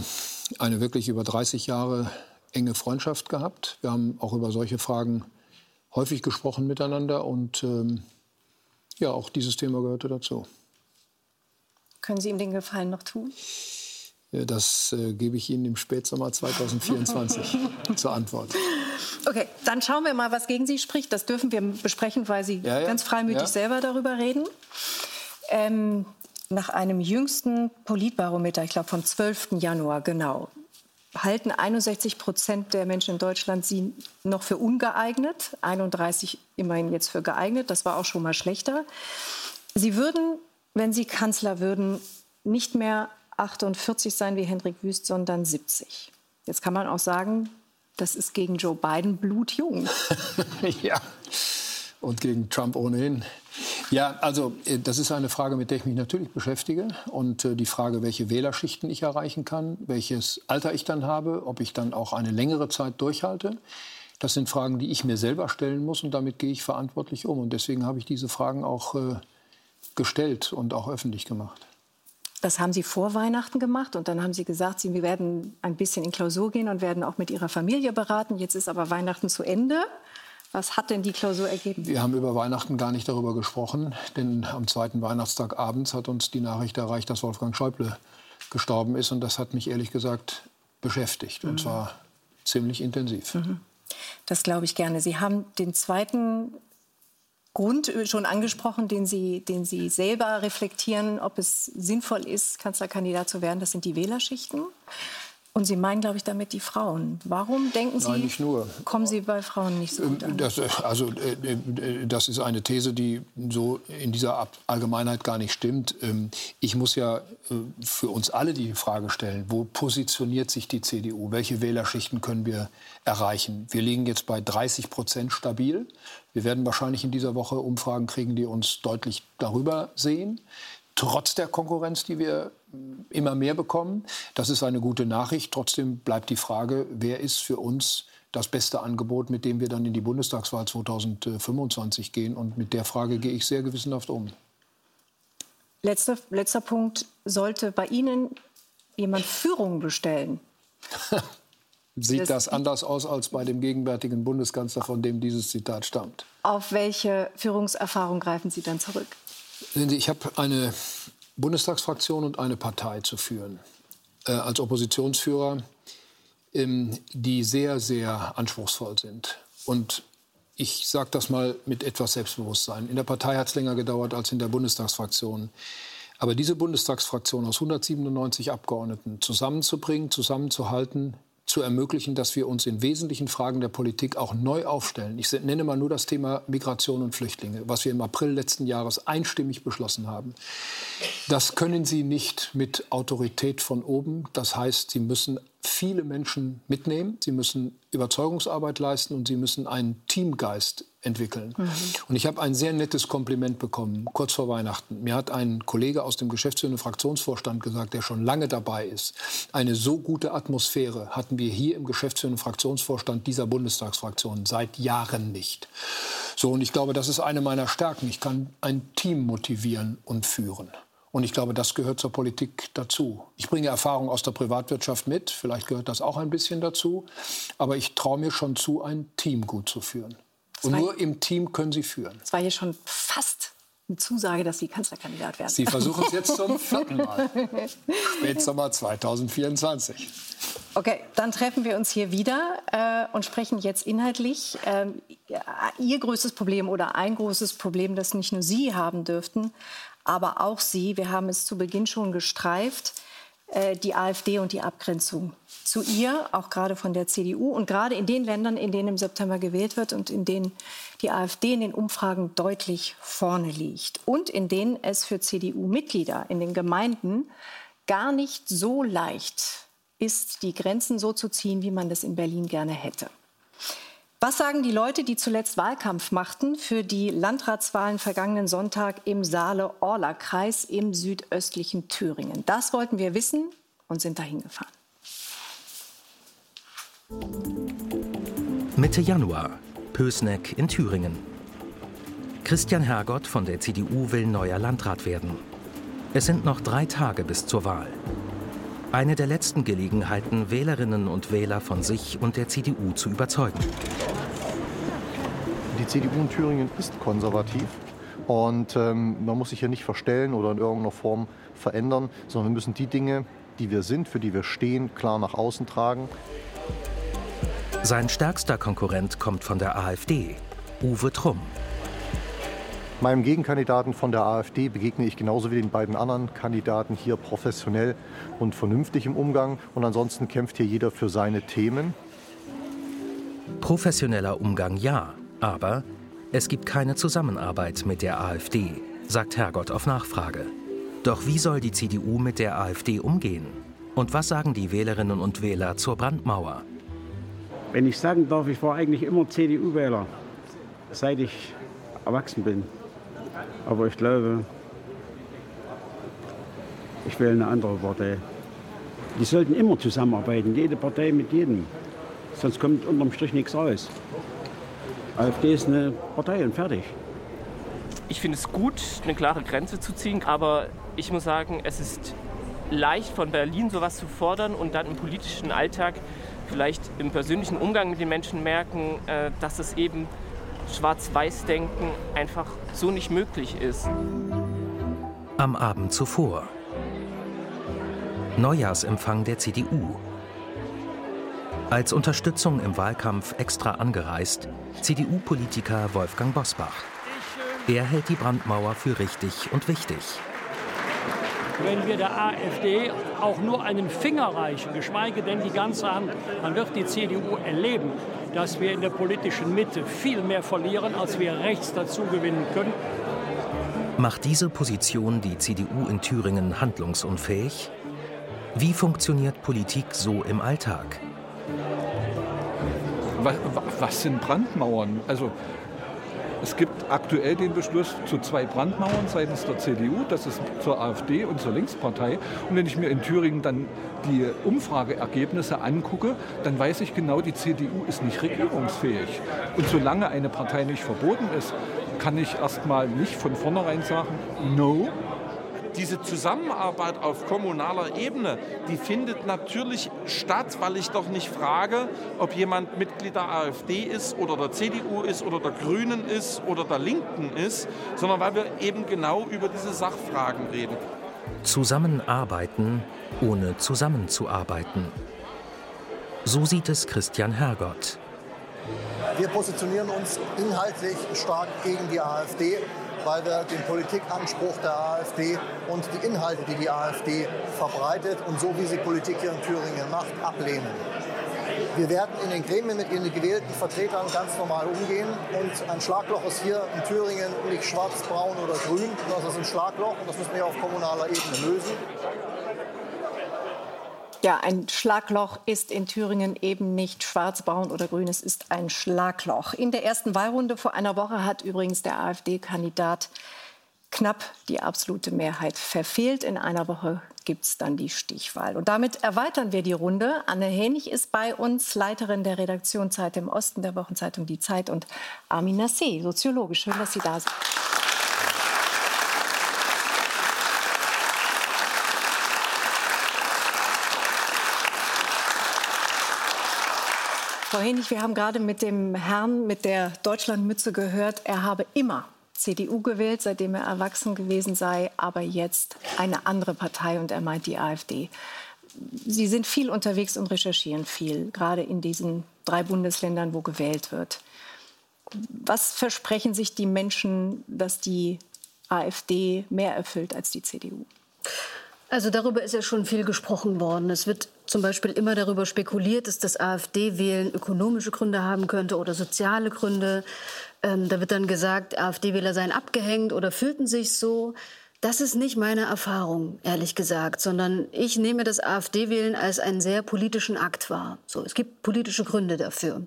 eine wirklich über 30 Jahre enge Freundschaft gehabt. Wir haben auch über solche Fragen häufig gesprochen miteinander. Und auch dieses Thema gehörte dazu. Können Sie ihm den Gefallen noch tun? Das gebe ich Ihnen im Spätsommer 2024 zur Antwort. Okay, dann schauen wir mal, was gegen Sie spricht. Das dürfen wir besprechen, weil Sie ganz freimütig selber darüber reden. Nach einem jüngsten Politbarometer, ich glaube vom 12. Januar, halten 61% der Menschen in Deutschland Sie noch für ungeeignet. 31 immerhin jetzt für geeignet. Das war auch schon mal schlechter. Sie würden, wenn Sie Kanzler würden, nicht mehr 48 sein wie Hendrik Wüst, sondern 70. Jetzt kann man auch sagen, das ist gegen Joe Biden blutjung. Ja, und gegen Trump ohnehin. Ja, also das ist eine Frage, mit der ich mich natürlich beschäftige. Und die Frage, welche Wählerschichten ich erreichen kann, welches Alter ich dann habe, ob ich dann auch eine längere Zeit durchhalte. Das sind Fragen, die ich mir selber stellen muss und damit gehe ich verantwortlich um. Und deswegen habe ich diese Fragen auch gestellt und auch öffentlich gemacht. Das haben Sie vor Weihnachten gemacht und dann haben Sie gesagt, Sie werden ein bisschen in Klausur gehen und werden auch mit Ihrer Familie beraten. Jetzt ist aber Weihnachten zu Ende. Was hat denn die Klausur ergeben? Wir haben über Weihnachten gar nicht darüber gesprochen, denn am zweiten Weihnachtstag abends hat uns die Nachricht erreicht, dass Wolfgang Schäuble gestorben ist. Und das hat mich ehrlich gesagt beschäftigt und zwar ziemlich intensiv. Mhm. Das glaube ich gerne. Sie haben den zweiten Grund schon angesprochen, den Sie selber reflektieren, ob es sinnvoll ist, Kanzlerkandidat zu werden, das sind die Wählerschichten. Und Sie meinen, glaube ich, damit die Frauen. Warum, denken Sie, kommen Sie bei Frauen nicht so gut an? Das ist eine These, die so in dieser Allgemeinheit gar nicht stimmt. Ich muss ja für uns alle die Frage stellen, wo positioniert sich die CDU? Welche Wählerschichten können wir erreichen? Wir liegen jetzt bei 30% stabil. Wir werden wahrscheinlich in dieser Woche Umfragen kriegen, die uns deutlich darüber sehen. trotz der Konkurrenz, die wir immer mehr bekommen. Das ist eine gute Nachricht. Trotzdem bleibt die Frage, wer ist für uns das beste Angebot, mit dem wir dann in die Bundestagswahl 2025 gehen. Und mit der Frage gehe ich sehr gewissenhaft um. Letzter Punkt. Sollte bei Ihnen jemand Führung bestellen? Sieht das anders aus als bei dem gegenwärtigen Bundeskanzler, von dem dieses Zitat stammt? Auf welche Führungserfahrung greifen Sie dann zurück? Sehen Sie, ich habe eine Bundestagsfraktion und eine Partei zu führen. Als Oppositionsführer, die sehr, sehr anspruchsvoll sind. Und ich sage das mal mit etwas Selbstbewusstsein. In der Partei hat es länger gedauert als in der Bundestagsfraktion. Aber diese Bundestagsfraktion aus 197 Abgeordneten zusammenzubringen, zusammenzuhalten, zu ermöglichen, dass wir uns in wesentlichen Fragen der Politik auch neu aufstellen. Ich nenne mal nur das Thema Migration und Flüchtlinge, was wir im April letzten Jahres einstimmig beschlossen haben. Das können Sie nicht mit Autorität von oben. Das heißt, Sie müssen viele Menschen mitnehmen, Sie müssen Überzeugungsarbeit leisten und Sie müssen einen Teamgeist entwickeln. Mhm. Und ich habe ein sehr nettes Kompliment bekommen, kurz vor Weihnachten. Mir hat ein Kollege aus dem geschäftsführenden Fraktionsvorstand gesagt, der schon lange dabei ist. Eine so gute Atmosphäre hatten wir hier im geschäftsführenden Fraktionsvorstand dieser Bundestagsfraktion seit Jahren nicht. So, und ich glaube, das ist eine meiner Stärken. Ich kann ein Team motivieren und führen. Und ich glaube, das gehört zur Politik dazu. Ich bringe Erfahrung aus der Privatwirtschaft mit. Vielleicht gehört das auch ein bisschen dazu. Aber ich traue mir schon zu, ein Team gut zu führen. Und nur im Team können Sie führen. Es war hier schon fast eine Zusage, dass Sie Kanzlerkandidat werden. Sie versuchen es jetzt zum vierten Mal. Spätsommer 2024. Okay, dann treffen wir uns hier wieder und sprechen jetzt inhaltlich. Ihr größtes Problem oder ein großes Problem, das nicht nur Sie haben dürften, aber auch Sie, wir haben es zu Beginn schon gestreift, die AfD und die Abgrenzung zu ihr, auch gerade von der CDU. Und gerade in den Ländern, in denen im September gewählt wird und in denen die AfD in den Umfragen deutlich vorne liegt und in denen es für CDU-Mitglieder in den Gemeinden gar nicht so leicht ist, die Grenzen so zu ziehen, wie man das in Berlin gerne hätte. Was sagen die Leute, die zuletzt Wahlkampf machten für die Landratswahlen vergangenen Sonntag im Saale-Orla-Kreis im südöstlichen Thüringen? Das wollten wir wissen und sind dahin gefahren. Mitte Januar, Pößneck in Thüringen. Christian Hergott von der CDU will neuer Landrat werden. Es sind noch 3 Tage bis zur Wahl. Eine der letzten Gelegenheiten, Wählerinnen und Wähler von sich und der CDU zu überzeugen. Die CDU in Thüringen ist konservativ und man muss sich hier nicht verstellen oder in irgendeiner Form verändern, sondern wir müssen die Dinge, die wir sind, für die wir stehen, klar nach außen tragen. Sein stärkster Konkurrent kommt von der AfD, Uwe Trumm. Meinem Gegenkandidaten von der AfD begegne ich genauso wie den beiden anderen Kandidaten hier professionell und vernünftig im Umgang. Und ansonsten kämpft hier jeder für seine Themen. Professioneller Umgang ja, aber es gibt keine Zusammenarbeit mit der AfD, sagt Hergott auf Nachfrage. Doch wie soll die CDU mit der AfD umgehen? Und was sagen die Wählerinnen und Wähler zur Brandmauer? Wenn ich sagen darf, ich war eigentlich immer CDU-Wähler, seit ich erwachsen bin. Aber ich glaube, ich wähle eine andere Partei. Die sollten immer zusammenarbeiten, jede Partei mit jedem. Sonst kommt unterm Strich nichts raus. AfD ist eine Partei und fertig. Ich finde es gut, eine klare Grenze zu ziehen, aber ich muss sagen, es ist leicht von Berlin sowas zu fordern und dann im politischen Alltag, vielleicht im persönlichen Umgang mit den Menschen merken, dass es eben Schwarz-Weiß-Denken einfach so nicht möglich ist. Am Abend zuvor. Neujahrsempfang der CDU. Als Unterstützung im Wahlkampf extra angereist, CDU-Politiker Wolfgang Bosbach. Er hält die Brandmauer für richtig und wichtig. Wenn wir der AfD auch nur einen Finger reichen, geschweige denn die ganze Hand, dann wird die CDU erleben, dass wir in der politischen Mitte viel mehr verlieren, als wir rechts dazu gewinnen können. Macht diese Position die CDU in Thüringen handlungsunfähig? Wie funktioniert Politik so im Alltag? Was sind Brandmauern? Also Es gibt aktuell den Beschluss zu 2 Brandmauern seitens der CDU, das ist zur AfD und zur Linkspartei. Und wenn ich mir in Thüringen dann die Umfrageergebnisse angucke, dann weiß ich genau, die CDU ist nicht regierungsfähig. Und solange eine Partei nicht verboten ist, kann ich erstmal nicht von vornherein sagen, no. Diese Zusammenarbeit auf kommunaler Ebene, die findet natürlich statt, weil ich doch nicht frage, ob jemand Mitglied der AfD ist oder der CDU ist oder der Grünen ist oder der Linken ist, sondern weil wir eben genau über diese Sachfragen reden. Zusammenarbeiten, ohne zusammenzuarbeiten. So sieht es Christian Hergott. Wir positionieren uns inhaltlich stark gegen die AfD, weil wir den Politikanspruch der AfD und die Inhalte, die die AfD verbreitet und so, wie sie Politik hier in Thüringen macht, ablehnen. Wir werden in den Gremien mit ihren gewählten Vertretern ganz normal umgehen. Und ein Schlagloch ist hier in Thüringen nicht schwarz, braun oder grün. Das ist ein Schlagloch und das müssen wir auf kommunaler Ebene lösen. Ja, ein Schlagloch ist in Thüringen eben nicht schwarz, braun oder grün, es ist ein Schlagloch. In der ersten Wahlrunde vor einer Woche hat übrigens der AfD-Kandidat knapp die absolute Mehrheit verfehlt. In einer Woche gibt es dann die Stichwahl. Und damit erweitern wir die Runde. Anne Hähnig ist bei uns, Leiterin der Redaktion Zeit im Osten der Wochenzeitung Die Zeit, und Armin Nassehi, Soziologe. Schön, dass Sie da sind. Frau Hähnig, wir haben gerade mit dem Herrn mit der Deutschlandmütze gehört, er habe immer CDU gewählt, seitdem er erwachsen gewesen sei, aber jetzt eine andere Partei, und er meint die AfD. Sie sind viel unterwegs und recherchieren viel, gerade in diesen 3 Bundesländern, wo gewählt wird. Was versprechen sich die Menschen, dass die AfD mehr erfüllt als die CDU? Also darüber ist ja schon viel gesprochen worden. Es wird zum Beispiel immer darüber spekuliert, dass das AfD-Wählen ökonomische Gründe haben könnte oder soziale Gründe. Da wird dann gesagt, AfD-Wähler seien abgehängt oder fühlten sich so. Das ist nicht meine Erfahrung, ehrlich gesagt, sondern ich nehme das AfD-Wählen als einen sehr politischen Akt wahr. So, es gibt politische Gründe dafür.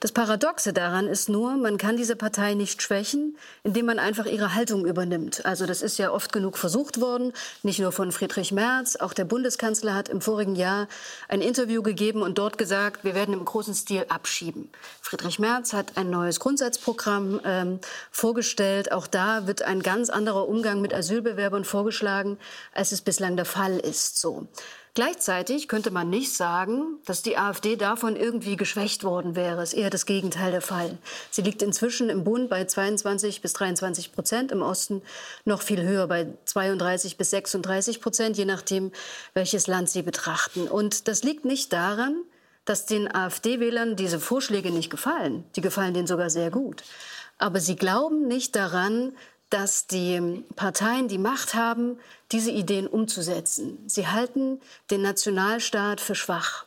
Das Paradoxe daran ist nur, man kann diese Partei nicht schwächen, indem man einfach ihre Haltung übernimmt. Also das ist ja oft genug versucht worden, nicht nur von Friedrich Merz. Auch der Bundeskanzler hat im vorigen Jahr ein Interview gegeben und dort gesagt, wir werden im großen Stil abschieben. Friedrich Merz hat ein neues Grundsatzprogramm vorgestellt. Auch da wird ein ganz anderer Umgang mit Asylbewerbern vorgeschlagen, als es bislang der Fall ist. So. Gleichzeitig könnte man nicht sagen, dass die AfD davon irgendwie geschwächt worden wäre. Ist eher das Gegenteil der Fall. Sie liegt inzwischen im Bund bei 22-23%, im Osten noch viel höher, bei 32-36%, je nachdem, welches Land Sie betrachten. Und das liegt nicht daran, dass den AfD-Wählern diese Vorschläge nicht gefallen. Die gefallen denen sogar sehr gut. Aber sie glauben nicht daran, dass die Parteien die Macht haben, diese Ideen umzusetzen. Sie halten den Nationalstaat für schwach.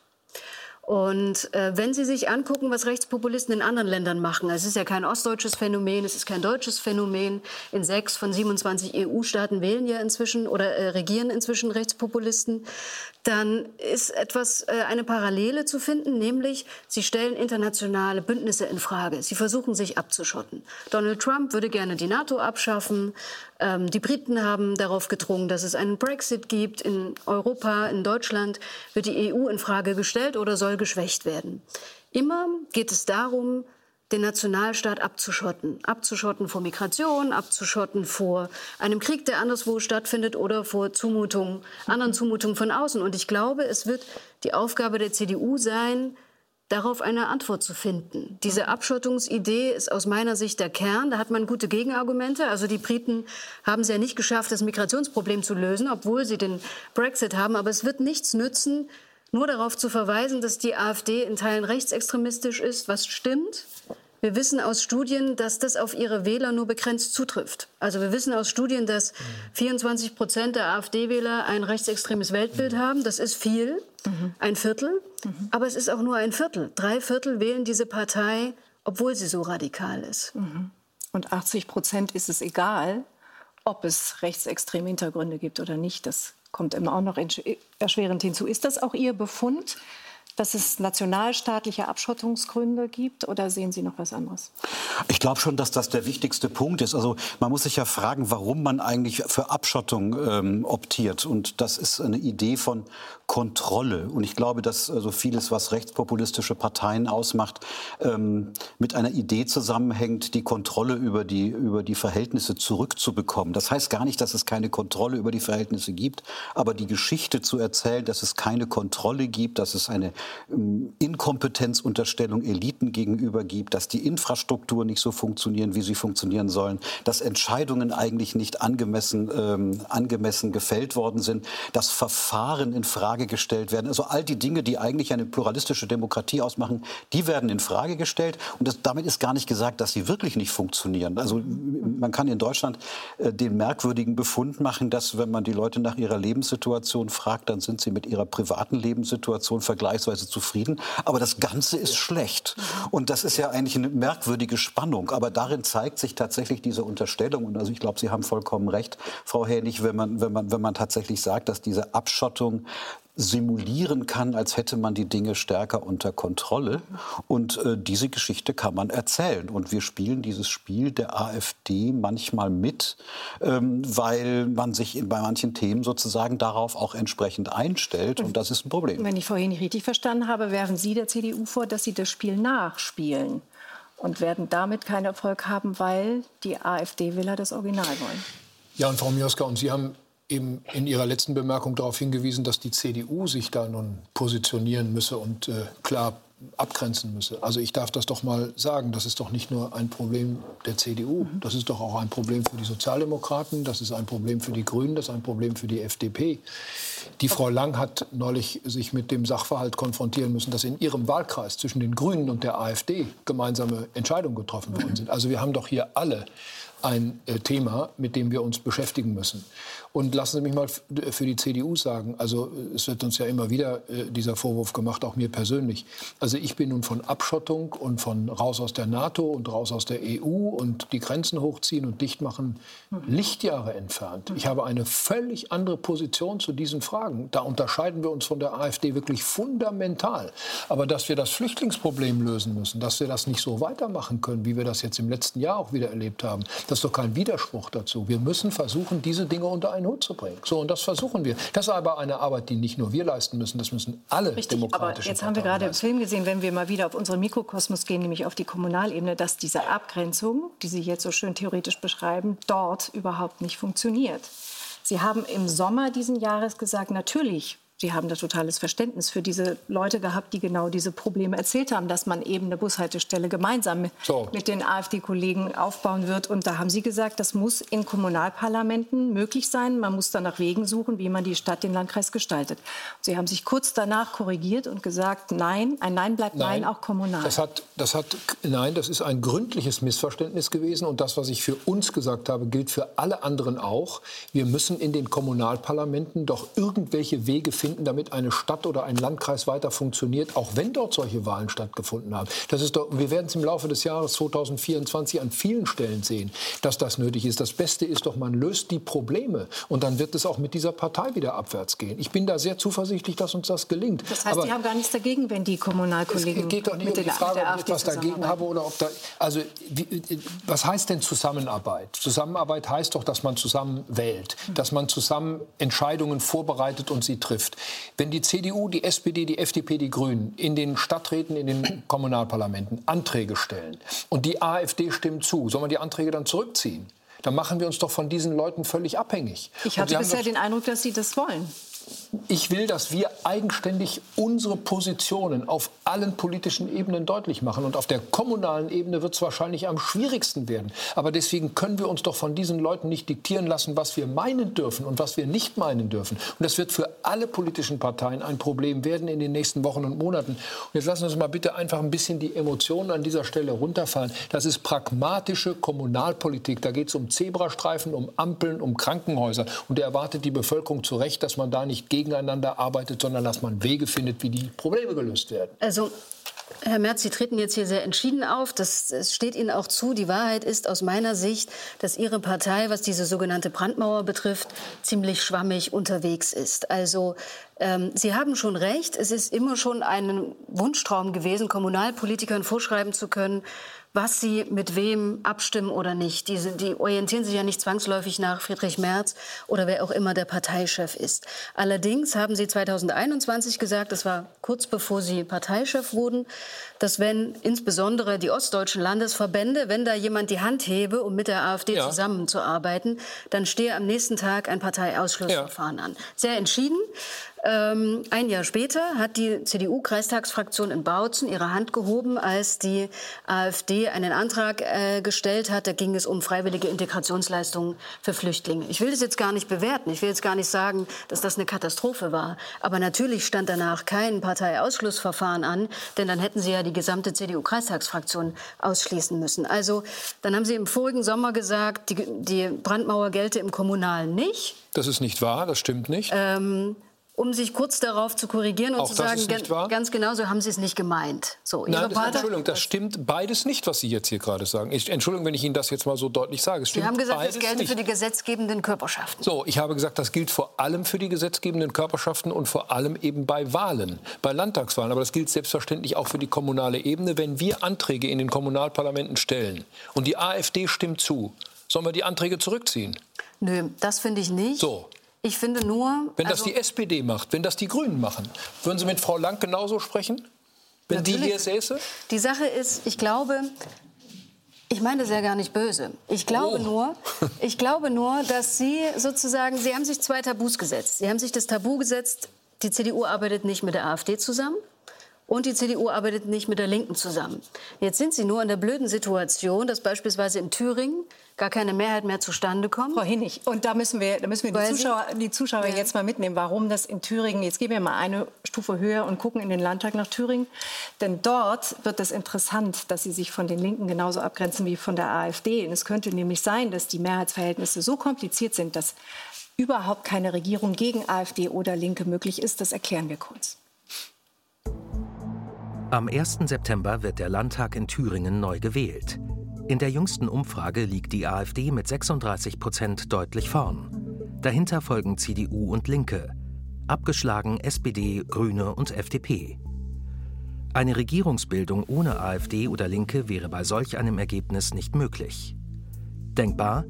Und wenn Sie sich angucken, was Rechtspopulisten in anderen Ländern machen, es ist ja kein ostdeutsches Phänomen, es ist kein deutsches Phänomen. In 6 von 27 EU-Staaten wählen ja inzwischen oder regieren inzwischen Rechtspopulisten. Dann ist etwas eine Parallele zu finden, nämlich sie stellen internationale Bündnisse in Frage. Sie versuchen sich abzuschotten. Donald Trump würde gerne die NATO abschaffen. Die Briten haben darauf gedrungen, dass es einen Brexit gibt. In Europa, in Deutschland wird die EU in Frage gestellt oder soll geschwächt werden. Immer geht es darum, den Nationalstaat abzuschotten. Abzuschotten vor Migration, abzuschotten vor einem Krieg, der anderswo stattfindet, oder vor Zumutungen, anderen Zumutungen von außen. Und ich glaube, es wird die Aufgabe der CDU sein, darauf eine Antwort zu finden. Diese Abschottungsidee ist aus meiner Sicht der Kern. Da hat man gute Gegenargumente. Also die Briten haben es ja nicht geschafft, das Migrationsproblem zu lösen, obwohl sie den Brexit haben. Aber es wird nichts nützen, nur darauf zu verweisen, dass die AfD in Teilen rechtsextremistisch ist, was stimmt. Wir wissen aus Studien, dass das auf ihre Wähler nur begrenzt zutrifft. Also wir wissen aus Studien, dass 24% der AfD-Wähler ein rechtsextremes Weltbild haben. Das ist viel, ein Viertel. Aber es ist auch nur ein Viertel. 3/4 wählen diese Partei, obwohl sie so radikal ist. Und 80% ist es egal, ob es rechtsextreme Hintergründe gibt oder nicht. Das kommt immer auch noch erschwerend hinzu. Ist das auch Ihr Befund, dass es nationalstaatliche Abschottungsgründe gibt? Oder sehen Sie noch was anderes? Ich glaube schon, dass das der wichtigste Punkt ist. Also man muss sich ja fragen, warum man eigentlich für Abschottung optiert. Und das ist eine Idee von Kontrolle. Und ich glaube, dass so vieles, was rechtspopulistische Parteien ausmacht, mit einer Idee zusammenhängt, die Kontrolle über die Verhältnisse zurückzubekommen. Das heißt gar nicht, dass es keine Kontrolle über die Verhältnisse gibt, aber die Geschichte zu erzählen, dass es keine Kontrolle gibt, dass es eine Inkompetenzunterstellung Eliten gegenüber gibt, dass die Infrastruktur nicht so funktionieren, wie sie funktionieren sollen, dass Entscheidungen eigentlich nicht angemessen gefällt worden sind, dass Verfahren in Frage gestellt werden. Also all die Dinge, die eigentlich eine pluralistische Demokratie ausmachen, die werden in Frage gestellt. Und damit ist gar nicht gesagt, dass sie wirklich nicht funktionieren. Also man kann in Deutschland den merkwürdigen Befund machen, dass wenn man die Leute nach ihrer Lebenssituation fragt, dann sind sie mit ihrer privaten Lebenssituation vergleichsweise zufrieden. Aber das Ganze ist schlecht. Und das ist ja eigentlich eine merkwürdige Spannung. Aber darin zeigt sich tatsächlich diese Unterstellung. Und also ich glaube, Sie haben vollkommen recht, Frau Hähnig, wenn man tatsächlich sagt, dass diese Abschottung simulieren kann, als hätte man die Dinge stärker unter Kontrolle. Und diese Geschichte kann man erzählen. Und wir spielen dieses Spiel der AfD manchmal mit, weil man sich bei manchen Themen sozusagen darauf auch entsprechend einstellt. Und das ist ein Problem. Wenn ich vorhin nicht richtig verstanden habe, werfen Sie der CDU vor, dass Sie das Spiel nachspielen und werden damit keinen Erfolg haben, weil die AfD-Wähler das Original wollen. Ja, und Frau Mioska, und Sie haben eben in Ihrer letzten Bemerkung darauf hingewiesen, dass die CDU sich da nun positionieren müsse und klar abgrenzen müsse. Also ich darf das doch mal sagen, das ist doch nicht nur ein Problem der CDU, das ist doch auch ein Problem für die Sozialdemokraten, das ist ein Problem für die Grünen, das ist ein Problem für die FDP. Die Frau Lang hat neulich sich mit dem Sachverhalt konfrontieren müssen, dass in ihrem Wahlkreis zwischen den Grünen und der AfD gemeinsame Entscheidungen getroffen worden sind. Also wir haben doch hier alle ein Thema, mit dem wir uns beschäftigen müssen. Und lassen Sie mich mal für die CDU sagen, also es wird uns ja immer wieder dieser Vorwurf gemacht, auch mir persönlich. Also ich bin nun von Abschottung und von raus aus der NATO und raus aus der EU und die Grenzen hochziehen und dicht machen, Lichtjahre entfernt. Ich habe eine völlig andere Position zu diesen Fragen. Da unterscheiden wir uns von der AfD wirklich fundamental. Aber dass wir das Flüchtlingsproblem lösen müssen, dass wir das nicht so weitermachen können, wie wir das jetzt im letzten Jahr auch wieder erlebt haben, das ist doch kein Widerspruch dazu. Wir müssen versuchen, diese Dinge unter einen Hut zu bringen. So, und das versuchen wir. Das ist aber eine Arbeit, die nicht nur wir leisten müssen, das müssen alle demokratischen Parteien leisten. Aber jetzt haben wir gerade im Film gesehen, wenn wir mal wieder auf unseren Mikrokosmos gehen, nämlich auf die Kommunalebene, dass diese Abgrenzung, die Sie jetzt so schön theoretisch beschreiben, dort überhaupt nicht funktioniert. Sie haben im Sommer diesen Jahres gesagt, natürlich, Sie haben da totales Verständnis für diese Leute gehabt, die genau diese Probleme erzählt haben, dass man eben eine Bushaltestelle gemeinsam mit den AfD-Kollegen aufbauen wird. Und da haben Sie gesagt, das muss in Kommunalparlamenten möglich sein. Man muss dann nach Wegen suchen, wie man die Stadt, den Landkreis gestaltet. Sie haben sich kurz danach korrigiert und gesagt, nein, ein Nein bleibt Nein, auch kommunal. Das ist ein gründliches Missverständnis gewesen. Und das, was ich für uns gesagt habe, gilt für alle anderen auch. Wir müssen in den Kommunalparlamenten doch irgendwelche Wege finden, damit eine Stadt oder ein Landkreis weiter funktioniert, auch wenn dort solche Wahlen stattgefunden haben. Das ist doch, wir werden es im Laufe des Jahres 2024 an vielen Stellen sehen, dass das nötig ist. Das Beste ist doch, man löst die Probleme und dann wird es auch mit dieser Partei wieder abwärts gehen. Ich bin da sehr zuversichtlich, dass uns das gelingt. Das heißt, Sie haben gar nichts dagegen, wenn die Kommunalkollegen mit der AfD zusammenarbeiten? Es geht doch nicht um die Frage, ob ich etwas dagegen habe oder ob da... Also, was heißt denn Zusammenarbeit? Zusammenarbeit heißt doch, dass man zusammen wählt, dass man zusammen Entscheidungen vorbereitet und sie trifft. Wenn die CDU, die SPD, die FDP, die Grünen in den Stadträten, in den Kommunalparlamenten Anträge stellen und die AfD stimmt zu, soll man die Anträge dann zurückziehen? Dann machen wir uns doch von diesen Leuten völlig abhängig. Ich hatte bisher den Eindruck, dass Sie das wollen. Ich will, dass wir eigenständig unsere Positionen auf allen politischen Ebenen deutlich machen. Und auf der kommunalen Ebene wird es wahrscheinlich am schwierigsten werden. Aber deswegen können wir uns doch von diesen Leuten nicht diktieren lassen, was wir meinen dürfen und was wir nicht meinen dürfen. Und das wird für alle politischen Parteien ein Problem werden in den nächsten Wochen und Monaten. Und jetzt lassen Sie uns mal bitte einfach ein bisschen die Emotionen an dieser Stelle runterfahren. Das ist pragmatische Kommunalpolitik. Da geht es um Zebrastreifen, um Ampeln, um Krankenhäuser. Und da erwartet die Bevölkerung zu Recht, dass man da nicht gegeneinander arbeitet, sondern dass man Wege findet, wie die Probleme gelöst werden. Also Herr Merz, Sie treten jetzt hier sehr entschieden auf. Das steht Ihnen auch zu. Die Wahrheit ist aus meiner Sicht, dass Ihre Partei, was diese sogenannte Brandmauer betrifft, ziemlich schwammig unterwegs ist. Also Sie haben schon recht. Es ist immer schon ein Wunschtraum gewesen, Kommunalpolitikern vorschreiben zu können, was sie mit wem abstimmen oder nicht. Die orientieren sich ja nicht zwangsläufig nach Friedrich Merz oder wer auch immer der Parteichef ist. Allerdings haben Sie 2021 gesagt, das war kurz bevor Sie Parteichef wurden, dass wenn insbesondere die ostdeutschen Landesverbände, wenn da jemand die Hand hebe, um mit der AfD zusammenzuarbeiten, dann stehe am nächsten Tag ein Parteiausschlussverfahren an. Sehr entschieden. Ein Jahr später hat die CDU-Kreistagsfraktion in Bautzen ihre Hand gehoben, als die AfD einen Antrag gestellt hat. Da ging es um freiwillige Integrationsleistungen für Flüchtlinge. Ich will das jetzt gar nicht bewerten. Ich will jetzt gar nicht sagen, dass das eine Katastrophe war. Aber natürlich stand danach kein Parteiausschlussverfahren an, denn dann hätten Sie ja die gesamte CDU-Kreistagsfraktion ausschließen müssen. Also, dann haben Sie im vorigen Sommer gesagt, die Brandmauer gelte im Kommunalen nicht. Das ist nicht wahr, das stimmt nicht. Um sich kurz darauf zu korrigieren und auch zu sagen, ganz genau so haben Sie es nicht gemeint. So, nein, Entschuldigung, das stimmt beides nicht, was Sie jetzt hier gerade sagen. Entschuldigung, wenn ich Ihnen das jetzt mal so deutlich sage. Sie haben gesagt, das gilt für die gesetzgebenden Körperschaften. So, ich habe gesagt, das gilt vor allem für die gesetzgebenden Körperschaften und vor allem eben bei Wahlen, bei Landtagswahlen. Aber das gilt selbstverständlich auch für die kommunale Ebene. Wenn wir Anträge in den Kommunalparlamenten stellen und die AfD stimmt zu, sollen wir die Anträge zurückziehen? Nö, das finde ich nicht. So. Ich finde nur, wenn das die SPD macht, wenn das die Grünen machen, würden Sie mit Frau Lang genauso sprechen, wenn die hier säße? Die Sache ist, ich meine das ja gar nicht böse. Ich glaube nur, dass Sie sozusagen, Sie haben sich zwei Tabus gesetzt. Sie haben sich das Tabu gesetzt, die CDU arbeitet nicht mit der AfD zusammen. Und die CDU arbeitet nicht mit der Linken zusammen. Jetzt sind Sie nur in der blöden Situation, dass beispielsweise in Thüringen gar keine Mehrheit mehr zustande kommt. Frau Hähnig, und da müssen wir die Zuschauer jetzt mal mitnehmen, warum das in Thüringen, jetzt gehen wir mal eine Stufe höher und gucken in den Landtag nach Thüringen, denn dort wird es interessant, dass Sie sich von den Linken genauso abgrenzen wie von der AfD. Und es könnte nämlich sein, dass die Mehrheitsverhältnisse so kompliziert sind, dass überhaupt keine Regierung gegen AfD oder Linke möglich ist. Das erklären wir kurz. Am 1. September wird der Landtag in Thüringen neu gewählt. In der jüngsten Umfrage liegt die AfD mit 36% deutlich vorn. Dahinter folgen CDU und Linke. Abgeschlagen SPD, Grüne und FDP. Eine Regierungsbildung ohne AfD oder Linke wäre bei solch einem Ergebnis nicht möglich. Denkbar,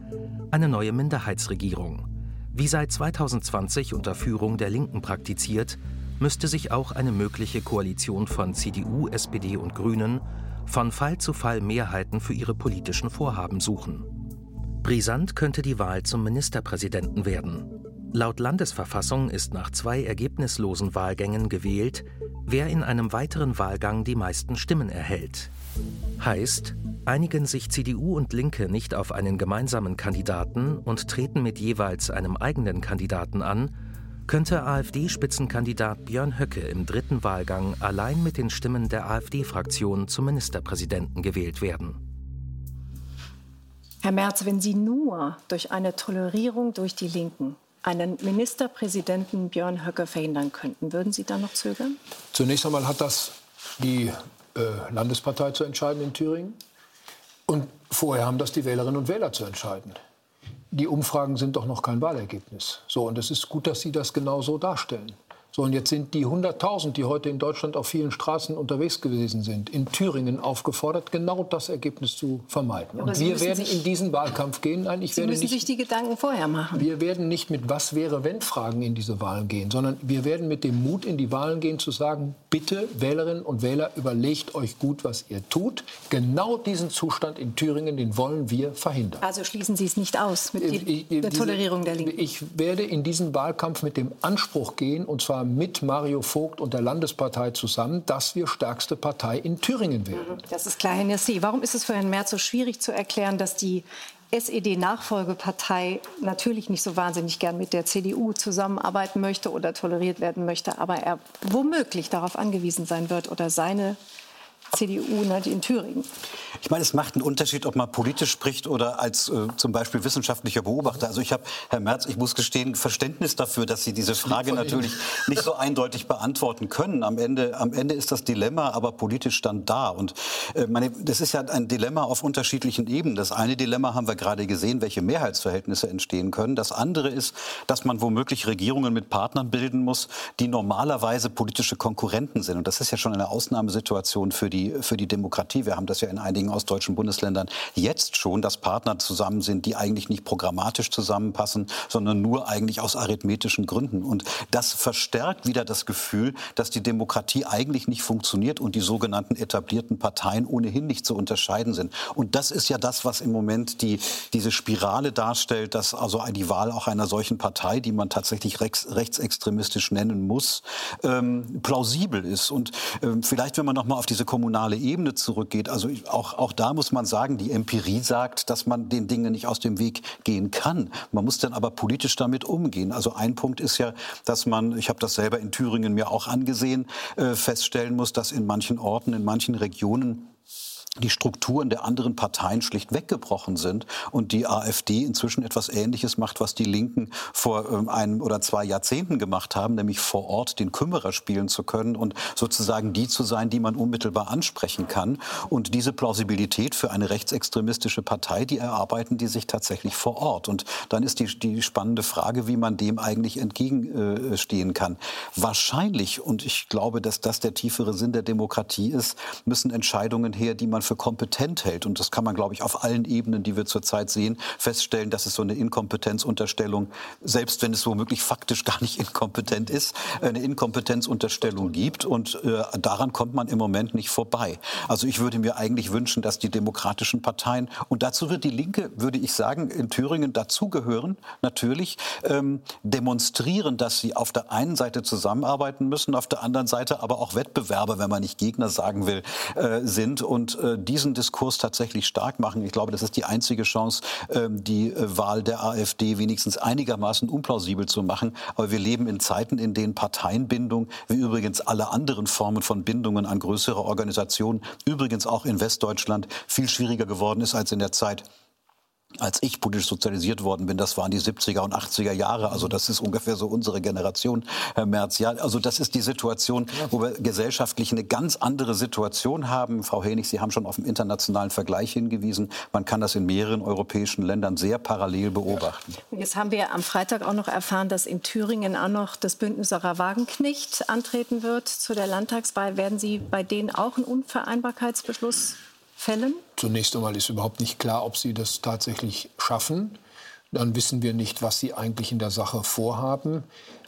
eine neue Minderheitsregierung. Wie seit 2020 unter Führung der Linken praktiziert, müsste sich auch eine mögliche Koalition von CDU, SPD und Grünen von Fall zu Fall Mehrheiten für ihre politischen Vorhaben suchen. Brisant könnte die Wahl zum Ministerpräsidenten werden. Laut Landesverfassung ist nach 2 ergebnislosen Wahlgängen gewählt, wer in einem weiteren Wahlgang die meisten Stimmen erhält. Heißt, einigen sich CDU und Linke nicht auf einen gemeinsamen Kandidaten und treten mit jeweils einem eigenen Kandidaten an, könnte AfD-Spitzenkandidat Björn Höcke im 3. Wahlgang allein mit den Stimmen der AfD-Fraktion zum Ministerpräsidenten gewählt werden. Herr Merz, wenn Sie nur durch eine Tolerierung durch die Linken einen Ministerpräsidenten Björn Höcke verhindern könnten, würden Sie da noch zögern? Zunächst einmal hat das die Landespartei zu entscheiden in Thüringen. Und vorher haben das die Wählerinnen und Wähler zu entscheiden. Die Umfragen sind doch noch kein Wahlergebnis. So, und es ist gut, dass Sie das genau so darstellen. So, und jetzt sind die 100.000, die heute in Deutschland auf vielen Straßen unterwegs gewesen sind, in Thüringen aufgefordert, genau das Ergebnis zu vermeiden. Und wir werden in diesen Wahlkampf gehen. Nein, Sie müssen sich die Gedanken vorher machen. Wir werden nicht mit Was-wäre-wenn-Fragen in diese Wahlen gehen, sondern wir werden mit dem Mut in die Wahlen gehen, zu sagen, bitte, Wählerinnen und Wähler, überlegt euch gut, was ihr tut. Genau diesen Zustand in Thüringen, den wollen wir verhindern. Also schließen Sie es nicht aus mit der Tolerierung der Linken. Ich werde in diesen Wahlkampf mit dem Anspruch gehen, und zwar mit Mario Vogt und der Landespartei zusammen, dass wir stärkste Partei in Thüringen werden. Das ist klar, Herr Nassehi. Warum ist es für Herrn Merz so schwierig zu erklären, dass die SED-Nachfolgepartei natürlich nicht so wahnsinnig gern mit der CDU zusammenarbeiten möchte oder toleriert werden möchte, aber er womöglich darauf angewiesen sein wird oder seine CDU in Thüringen. Ich meine, es macht einen Unterschied, ob man politisch spricht oder als zum Beispiel wissenschaftlicher Beobachter. Also ich habe, Herr Merz, ich muss gestehen, Verständnis dafür, dass Sie diese Frage natürlich nicht so eindeutig beantworten können. Am Ende ist das Dilemma aber politisch dann da. Und das ist ja ein Dilemma auf unterschiedlichen Ebenen. Das eine Dilemma haben wir gerade gesehen, welche Mehrheitsverhältnisse entstehen können. Das andere ist, dass man womöglich Regierungen mit Partnern bilden muss, die normalerweise politische Konkurrenten sind. Und das ist ja schon eine Ausnahmesituation für die Demokratie. Wir haben das ja in einigen ostdeutschen Bundesländern jetzt schon, dass Partner zusammen sind, die eigentlich nicht programmatisch zusammenpassen, sondern nur eigentlich aus arithmetischen Gründen. Und das verstärkt wieder das Gefühl, dass die Demokratie eigentlich nicht funktioniert und die sogenannten etablierten Parteien ohnehin nicht zu unterscheiden sind. Und das ist ja das, was im Moment diese Spirale darstellt, dass also die Wahl auch einer solchen Partei, die man tatsächlich rechtsextremistisch nennen muss, plausibel ist. Und vielleicht, wenn man noch mal auf diese kommunale Ebene zurückgeht, also auch da muss man sagen, die Empirie sagt, dass man den Dingen nicht aus dem Weg gehen kann. Man muss dann aber politisch damit umgehen. Also ein Punkt ist ja, dass man, ich habe das selber in Thüringen mir auch angesehen, feststellen muss, dass in manchen Orten, in manchen Regionen die Strukturen der anderen Parteien schlicht weggebrochen sind und die AfD inzwischen etwas Ähnliches macht, was die Linken vor einem oder zwei Jahrzehnten gemacht haben, nämlich vor Ort den Kümmerer spielen zu können und sozusagen die zu sein, die man unmittelbar ansprechen kann. Und diese Plausibilität für eine rechtsextremistische Partei, die erarbeiten die sich tatsächlich vor Ort. Und dann ist die spannende Frage, wie man dem eigentlich entgegenstehen kann. Wahrscheinlich, und ich glaube, dass das der tiefere Sinn der Demokratie ist, müssen Entscheidungen her, die man für kompetent hält. Und das kann man, glaube ich, auf allen Ebenen, die wir zurzeit sehen, feststellen, dass es so eine Inkompetenzunterstellung, selbst wenn es womöglich faktisch gar nicht inkompetent ist, eine Inkompetenzunterstellung gibt. Und daran kommt man im Moment nicht vorbei. Also ich würde mir eigentlich wünschen, dass die demokratischen Parteien, und dazu wird die Linke, würde ich sagen, in Thüringen dazugehören, natürlich, demonstrieren, dass sie auf der einen Seite zusammenarbeiten müssen, auf der anderen Seite aber auch Wettbewerber, wenn man nicht Gegner sagen will, sind und diesen Diskurs tatsächlich stark machen. Ich glaube, das ist die einzige Chance, die Wahl der AfD wenigstens einigermaßen unplausibel zu machen. Aber wir leben in Zeiten, in denen Parteienbindung, wie übrigens alle anderen Formen von Bindungen an größere Organisationen, übrigens auch in Westdeutschland, viel schwieriger geworden ist als in der Zeit, als ich politisch sozialisiert worden bin. Das waren die 70er und 80er Jahre. Also das ist ungefähr so unsere Generation, Herr Merz. Ja, also das ist die Situation, wo wir gesellschaftlich eine ganz andere Situation haben. Frau Hähnig, Sie haben schon auf den internationalen Vergleich hingewiesen. Man kann das in mehreren europäischen Ländern sehr parallel beobachten. Jetzt haben wir am Freitag auch noch erfahren, dass in Thüringen auch noch das Bündnis Sarah Wagenknecht antreten wird. Zu der Landtagswahl werden Sie bei denen auch einen Unvereinbarkeitsbeschluss fällen? Zunächst einmal ist überhaupt nicht klar, ob sie das tatsächlich schaffen. Dann wissen wir nicht, was sie eigentlich in der Sache vorhaben.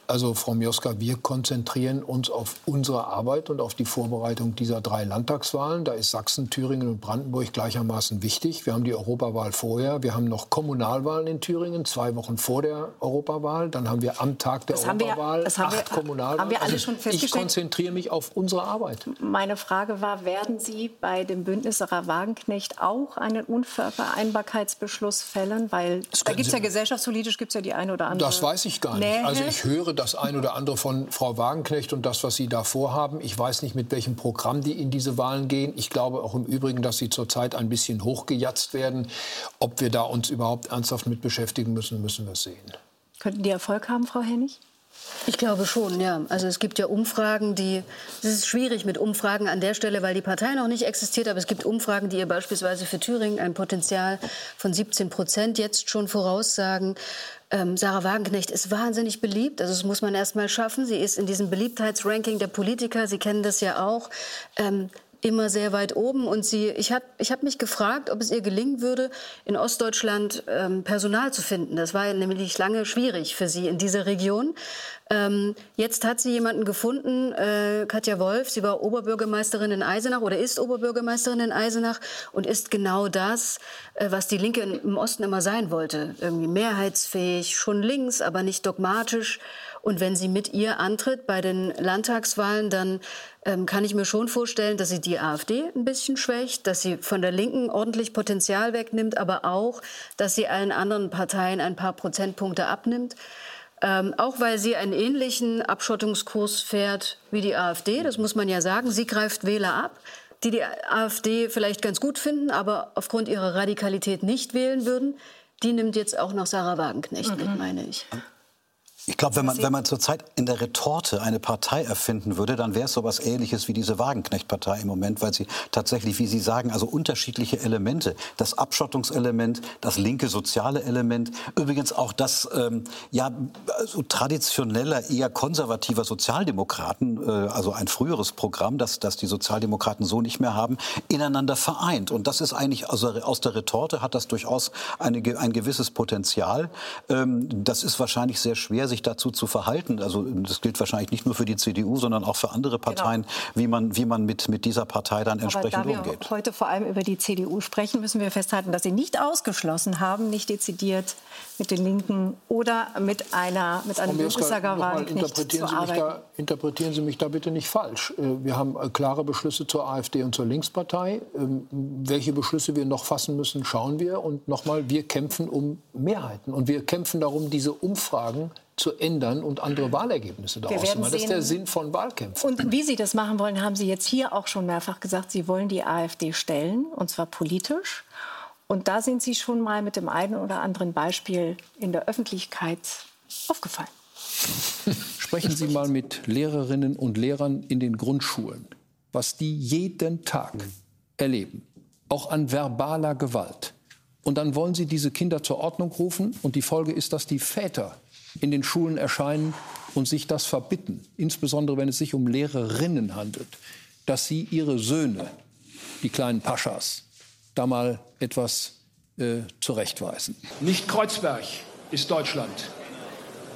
Also, Frau Mioska, wir konzentrieren uns auf unsere Arbeit und auf die Vorbereitung dieser 3 Landtagswahlen. Da ist Sachsen, Thüringen und Brandenburg gleichermaßen wichtig. Wir haben die Europawahl vorher. Wir haben noch Kommunalwahlen in Thüringen, 2 Wochen vor der Europawahl. Dann haben wir am Tag der Europawahl 8 Kommunalwahlen. Haben wir alle schon festgestellt? Ich konzentriere mich auf unsere Arbeit. Meine Frage war, werden Sie bei dem Bündnis Sarah Wagenknecht auch einen Unvereinbarkeitsbeschluss fällen? Weil da gibt es ja gesellschaftspolitisch gibt's ja die eine oder andere. Das weiß ich gar nicht. Nähe. Also ich höre das ein oder andere von Frau Wagenknecht und das, was Sie da vorhaben. Ich weiß nicht, mit welchem Programm die in diese Wahlen gehen. Ich glaube auch im Übrigen, dass sie zurzeit ein bisschen hochgejatzt werden. Ob wir da uns überhaupt ernsthaft mit beschäftigen müssen, müssen wir sehen. Könnten die Erfolg haben, Frau Hähnig? Ich glaube schon, ja. Also es gibt ja Umfragen, es ist schwierig mit Umfragen an der Stelle, weil die Partei noch nicht existiert, aber es gibt Umfragen, die ihr beispielsweise für Thüringen ein Potenzial von 17% jetzt schon voraussagen. Sarah Wagenknecht ist wahnsinnig beliebt, also das muss man erst mal schaffen. Sie ist in diesem Beliebtheitsranking der Politiker, Sie kennen das ja auch, immer sehr weit oben. Und ich hab mich gefragt, ob es ihr gelingen würde, in Ostdeutschland Personal zu finden. Das war nämlich lange schwierig für sie in dieser Region. Jetzt hat sie jemanden gefunden, Katja Wolf. Sie war Oberbürgermeisterin in Eisenach oder ist Oberbürgermeisterin in Eisenach und ist genau das, was die Linke im Osten immer sein wollte. Irgendwie mehrheitsfähig, schon links, aber nicht dogmatisch. Und wenn sie mit ihr antritt bei den Landtagswahlen, dann kann ich mir schon vorstellen, dass sie die AfD ein bisschen schwächt, dass sie von der Linken ordentlich Potenzial wegnimmt, aber auch, dass sie allen anderen Parteien ein paar Prozentpunkte abnimmt. Auch weil sie einen ähnlichen Abschottungskurs fährt wie die AfD, das muss man ja sagen. Sie greift Wähler ab, die die AfD vielleicht ganz gut finden, aber aufgrund ihrer Radikalität nicht wählen würden, die nimmt jetzt auch noch Sarah Wagenknecht mit, meine ich. Ich glaube, wenn man zurzeit in der Retorte eine Partei erfinden würde, dann wäre es so etwas Ähnliches wie diese Wagenknecht-Partei im Moment, weil sie tatsächlich, wie Sie sagen, also unterschiedliche Elemente, das Abschottungselement, das linke soziale Element, übrigens auch das so traditioneller, eher konservativer Sozialdemokraten, also ein früheres Programm, das die Sozialdemokraten so nicht mehr haben, ineinander vereint. Und das ist eigentlich, also aus der Retorte hat das durchaus ein gewisses Potenzial. Das ist wahrscheinlich sehr schwer, sich dazu zu verhalten. Also das gilt wahrscheinlich nicht nur für die CDU, sondern auch für andere Parteien, wie man mit dieser Partei dann entsprechend umgeht. Aber da wir heute vor allem über die CDU sprechen, müssen wir festhalten, dass sie nicht ausgeschlossen haben, nicht dezidiert mit den Linken oder mit einem Bundestagswahl nicht zu arbeiten. Interpretieren Sie mich da bitte nicht falsch. Wir haben klare Beschlüsse zur AfD und zur Linkspartei. Welche Beschlüsse wir noch fassen müssen, schauen wir. Und nochmal, wir kämpfen um Mehrheiten. Und wir kämpfen darum, diese Umfragen zu ändern und andere Wahlergebnisse daraus zu machen. Das ist der Sinn von Wahlkämpfen. Und wie Sie das machen wollen, haben Sie jetzt hier auch schon mehrfach gesagt, Sie wollen die AfD stellen, und zwar politisch. Und da sind Sie schon mal mit dem einen oder anderen Beispiel in der Öffentlichkeit aufgefallen. Sprechen Sie mal mit Lehrerinnen und Lehrern in den Grundschulen, was die jeden Tag erleben, auch an verbaler Gewalt. Und dann wollen Sie diese Kinder zur Ordnung rufen, und die Folge ist, dass die Väter in den Schulen erscheinen und sich das verbitten, insbesondere wenn es sich um Lehrerinnen handelt, dass sie ihre Söhne, die kleinen Paschas, da mal etwas zurechtweisen. Nicht Kreuzberg ist Deutschland.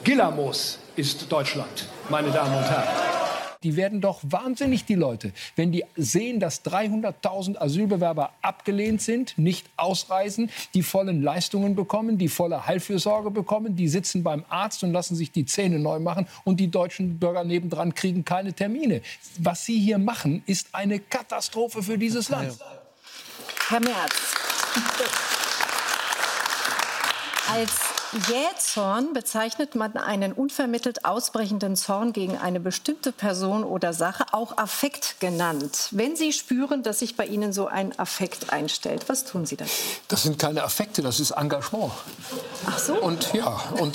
Gillamos ist Deutschland, meine Damen und Herren. Die werden doch wahnsinnig, die Leute, wenn die sehen, dass 300.000 Asylbewerber abgelehnt sind, nicht ausreisen, die vollen Leistungen bekommen, die volle Heilfürsorge bekommen, die sitzen beim Arzt und lassen sich die Zähne neu machen, und die deutschen Bürger nebendran kriegen keine Termine. Was Sie hier machen, ist eine Katastrophe für dieses Land. Herr Merz, als Jähzorn bezeichnet man einen unvermittelt ausbrechenden Zorn gegen eine bestimmte Person oder Sache, auch Affekt genannt. Wenn Sie spüren, dass sich bei Ihnen so ein Affekt einstellt, was tun Sie dann? Das sind keine Affekte, das ist Engagement. Ach so? Und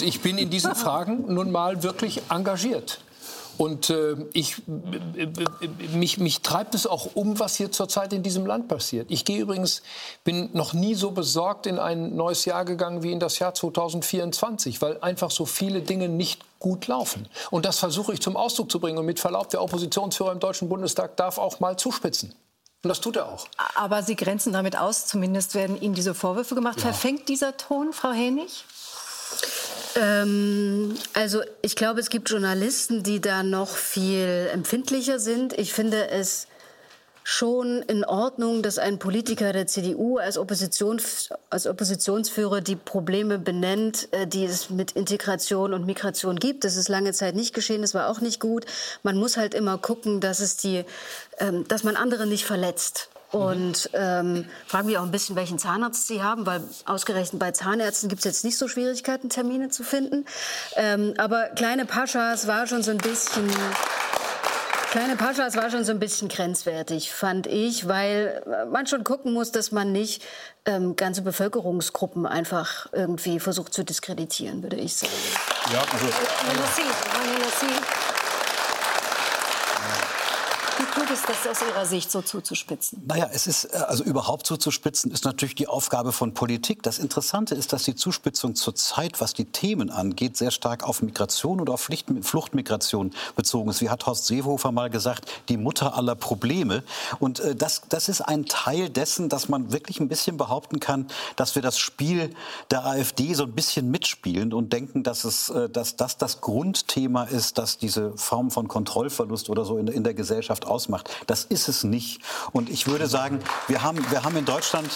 ich bin in diesen Fragen nun mal wirklich engagiert. Und mich treibt es auch um, was hier zurzeit in diesem Land passiert. Ich gehe übrigens, bin noch nie so besorgt in ein neues Jahr gegangen wie in das Jahr 2024, weil einfach so viele Dinge nicht gut laufen. Und das versuche ich zum Ausdruck zu bringen. Und mit Verlaub, der Oppositionsführer im Deutschen Bundestag darf auch mal zuspitzen. Und das tut er auch. Aber Sie grenzen damit aus, zumindest werden Ihnen diese Vorwürfe gemacht. Ja. Verfängt dieser Ton, Frau Hähnig? Also ich glaube, es gibt Journalisten, die da noch viel empfindlicher sind. Ich finde es schon in Ordnung, dass ein Politiker der CDU als Oppositionsführer die Probleme benennt, die es mit Integration und Migration gibt. Das ist lange Zeit nicht geschehen, das war auch nicht gut. Man muss halt immer gucken, dass man andere nicht verletzt. Und fragen wir auch ein bisschen, welchen Zahnarzt Sie haben, weil ausgerechnet bei Zahnärzten gibt es jetzt nicht so Schwierigkeiten, Termine zu finden. Aber Kleine Paschas war schon so ein bisschen grenzwertig, fand ich, weil man schon gucken muss, dass man nicht ganze Bevölkerungsgruppen einfach irgendwie versucht zu diskreditieren, würde ich sagen. Ja, also. Wie gut ist das aus Ihrer Sicht, so zuzuspitzen? Naja, überhaupt zuzuspitzen ist natürlich die Aufgabe von Politik. Das Interessante ist, dass die Zuspitzung zurzeit, was die Themen angeht, sehr stark auf Migration oder auf Fluchtmigration bezogen ist. Wie hat Horst Seehofer mal gesagt, die Mutter aller Probleme. Und das ist ein Teil dessen, dass man wirklich ein bisschen behaupten kann, dass wir das Spiel der AfD so ein bisschen mitspielen und denken, dass das Grundthema ist, dass diese Form von Kontrollverlust oder so in der Gesellschaft ausmacht. Das ist es nicht. Und ich würde sagen, wir haben in Deutschland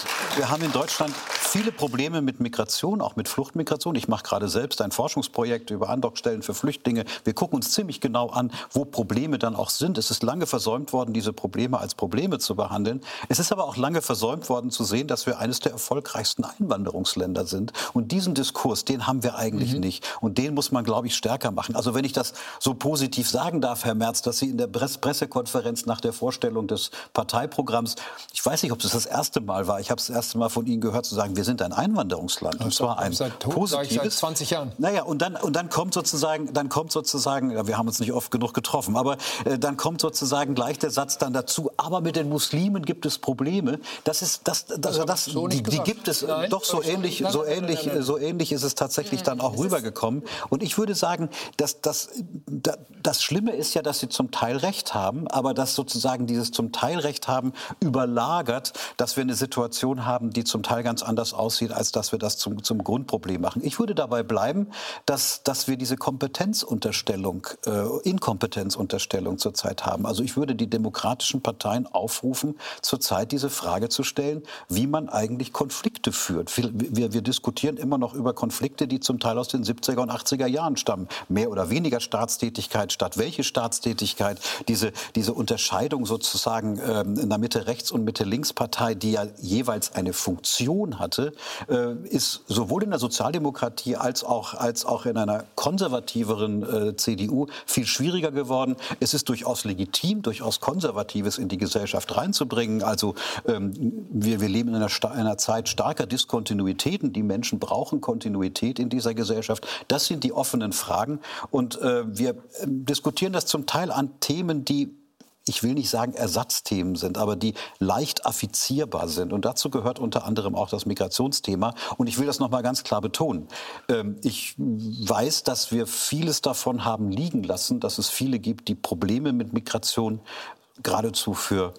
viele Probleme mit Migration, auch mit Fluchtmigration. Ich mache gerade selbst ein Forschungsprojekt über Andockstellen für Flüchtlinge. Wir gucken uns ziemlich genau an, wo Probleme dann auch sind. Es ist lange versäumt worden, diese Probleme als Probleme zu behandeln. Es ist aber auch lange versäumt worden zu sehen, dass wir eines der erfolgreichsten Einwanderungsländer sind. Und diesen Diskurs, den haben wir eigentlich nicht. Und den muss man, glaube ich, stärker machen. Also wenn ich das so positiv sagen darf, Herr Merz, dass Sie in der Pressekonferenz Pressekonferenz nach der Vorstellung des Parteiprogramms, ich weiß nicht, ob es das erste Mal war, ich habe es das erste Mal von Ihnen gehört, zu sagen, wir sind ein Einwanderungsland. Und zwar ein positives. Seit 20 Jahren. Naja, und dann kommt sozusagen, ja, wir haben uns nicht oft genug getroffen, aber dann kommt sozusagen gleich der Satz dann dazu, aber mit den Muslimen gibt es Probleme. Das ist, die gibt es doch so ähnlich ist es tatsächlich dann auch rübergekommen. Und ich würde sagen, dass das Schlimme ist ja, dass sie zum Teil Recht haben, aber dass sozusagen dieses zum Teil Recht haben überlagert, dass wir eine Situation haben, die zum Teil ganz anders aussieht, als dass wir das zum Grundproblem machen. Ich würde dabei bleiben, dass wir diese Inkompetenzunterstellung zurzeit haben. Also ich würde die demokratischen Parteien aufrufen, zurzeit diese Frage zu stellen, wie man eigentlich Konflikte führt. Wir diskutieren immer noch über Konflikte, die zum Teil aus den 70er und 80er Jahren stammen. Mehr oder weniger Staatstätigkeit statt welche Staatstätigkeit. Diese Unterscheidung sozusagen in der Mitte-Rechts- und Mitte-Links-Partei, die ja jeweils eine Funktion hatte, ist sowohl in der Sozialdemokratie als auch in einer konservativeren CDU viel schwieriger geworden. Es ist durchaus legitim, durchaus Konservatives in die Gesellschaft reinzubringen. Also wir leben in einer Zeit starker Diskontinuitäten. Die Menschen brauchen Kontinuität in dieser Gesellschaft. Das sind die offenen Fragen. Und wir diskutieren das zum Teil an Themen, die, ich will nicht sagen Ersatzthemen sind, aber die leicht affizierbar sind. Und dazu gehört unter anderem auch das Migrationsthema. Und ich will das nochmal ganz klar betonen. Ich weiß, dass wir vieles davon haben liegen lassen, dass es viele gibt, die Probleme mit Migration geradezu für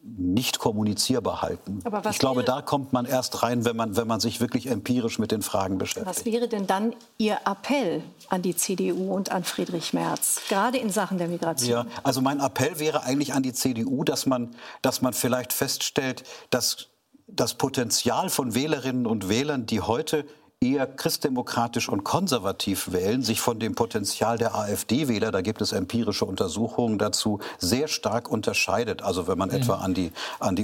nicht kommunizierbar halten. Ich glaube, da kommt man erst rein, wenn man sich wirklich empirisch mit den Fragen beschäftigt. Was wäre denn dann Ihr Appell an die CDU und an Friedrich Merz, gerade in Sachen der Migration? Ja, also mein Appell wäre eigentlich an die CDU, dass man vielleicht feststellt, dass das Potenzial von Wählerinnen und Wählern, die heute eher christdemokratisch und konservativ wählen, sich von dem Potenzial der AfD-Wähler, da gibt es empirische Untersuchungen dazu, sehr stark unterscheidet. Also wenn man etwa an die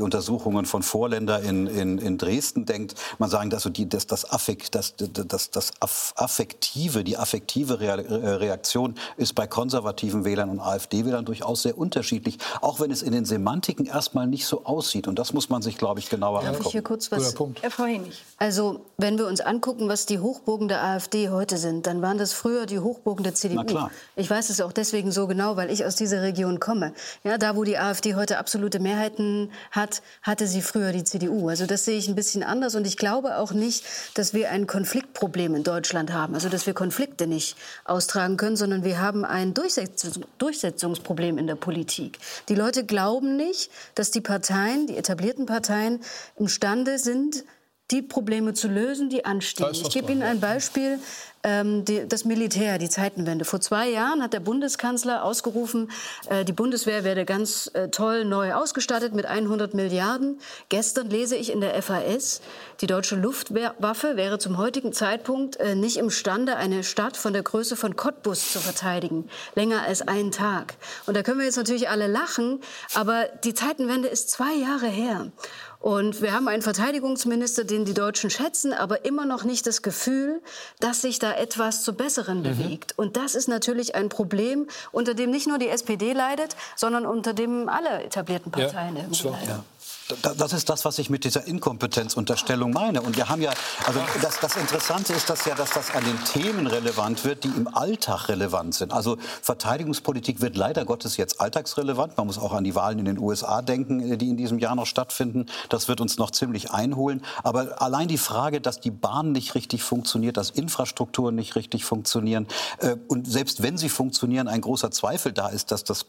Untersuchungen von Vorländer in Dresden denkt, man sagt, also die affektive Reaktion ist bei konservativen Wählern und AfD-Wählern durchaus sehr unterschiedlich, auch wenn es in den Semantiken erstmal nicht so aussieht. Und das muss man sich, glaube ich, genauer angucken. Darf ich hier kurz was, Frau Hähnig? Also wenn wir uns angucken, was die Hochburgen der AfD heute sind, dann waren das früher die Hochburgen der CDU. Na klar. Ich weiß es auch deswegen so genau, weil ich aus dieser Region komme. Ja, da, wo die AfD heute absolute Mehrheiten hat, hatte sie früher die CDU. Also das sehe ich ein bisschen anders. Und ich glaube auch nicht, dass wir ein Konfliktproblem in Deutschland haben. Also dass wir Konflikte nicht austragen können, sondern wir haben ein Durchsetzungsproblem in der Politik. Die Leute glauben nicht, dass die Parteien, die etablierten Parteien, imstande sind, die Probleme zu lösen, die anstehen. Ich gebe Ihnen ein Beispiel. Das Militär, die Zeitenwende. Vor 2 Jahren hat der Bundeskanzler ausgerufen, die Bundeswehr werde ganz toll neu ausgestattet mit 100 Milliarden. Gestern lese ich in der FAS, die deutsche Luftwaffe wäre zum heutigen Zeitpunkt nicht imstande, eine Stadt von der Größe von Cottbus zu verteidigen. Länger als einen Tag. Und da können wir jetzt natürlich alle lachen, aber die Zeitenwende ist 2 Jahre her. Und wir haben einen Verteidigungsminister, den die Deutschen schätzen, aber immer noch nicht das Gefühl, dass sich da etwas zu Besseren bewegt. Und das ist natürlich ein Problem, unter dem nicht nur die SPD leidet, sondern unter dem alle etablierten Parteien leiden. Das ist das, was ich mit dieser Inkompetenzunterstellung meine. Und wir haben ja, also das Interessante ist, dass das an den Themen relevant wird, die im Alltag relevant sind. Also Verteidigungspolitik wird leider Gottes jetzt alltagsrelevant. Man muss auch an die Wahlen in den USA denken, die in diesem Jahr noch stattfinden. Das wird uns noch ziemlich einholen. Aber allein die Frage, dass die Bahn nicht richtig funktioniert, dass Infrastrukturen nicht richtig funktionieren und selbst wenn sie funktionieren, ein großer Zweifel da ist, dass das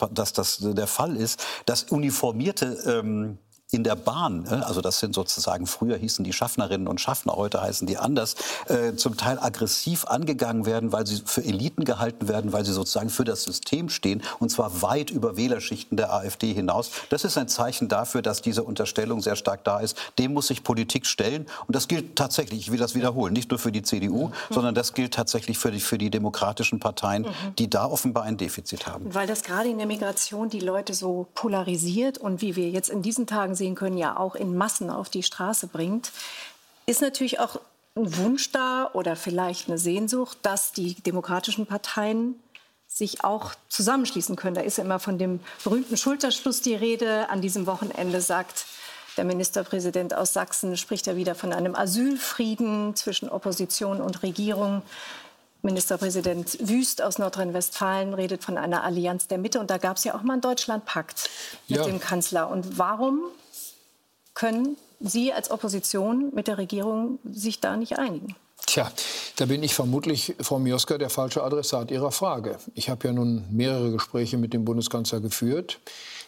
der Fall ist, dass uniformierte in der Bahn, also das sind sozusagen, früher hießen die Schaffnerinnen und Schaffner, heute heißen die anders, zum Teil aggressiv angegangen werden, weil sie für Eliten gehalten werden, weil sie sozusagen für das System stehen, und zwar weit über Wählerschichten der AfD hinaus. Das ist ein Zeichen dafür, dass diese Unterstellung sehr stark da ist. Dem muss sich Politik stellen, und das gilt tatsächlich, ich will das wiederholen, nicht nur für die CDU, sondern das gilt tatsächlich für die demokratischen Parteien, die da offenbar ein Defizit haben. Und weil das gerade in der Migration die Leute so polarisiert und wie wir jetzt in diesen Tagen sehen können, ja auch in Massen auf die Straße bringt, ist natürlich auch ein Wunsch da oder vielleicht eine Sehnsucht, dass die demokratischen Parteien sich auch zusammenschließen können. Da ist ja immer von dem berühmten Schulterschluss die Rede. An diesem Wochenende sagt der Ministerpräsident aus Sachsen, spricht er wieder von einem Asylfrieden zwischen Opposition und Regierung. Ministerpräsident Wüst aus Nordrhein-Westfalen redet von einer Allianz der Mitte. Und da gab es ja auch mal einen Deutschlandpakt mit dem Kanzler. Und warum können Sie als Opposition mit der Regierung sich da nicht einigen? Tja, da bin ich vermutlich, Frau Mioska, der falsche Adressat Ihrer Frage. Ich habe ja nun mehrere Gespräche mit dem Bundeskanzler geführt.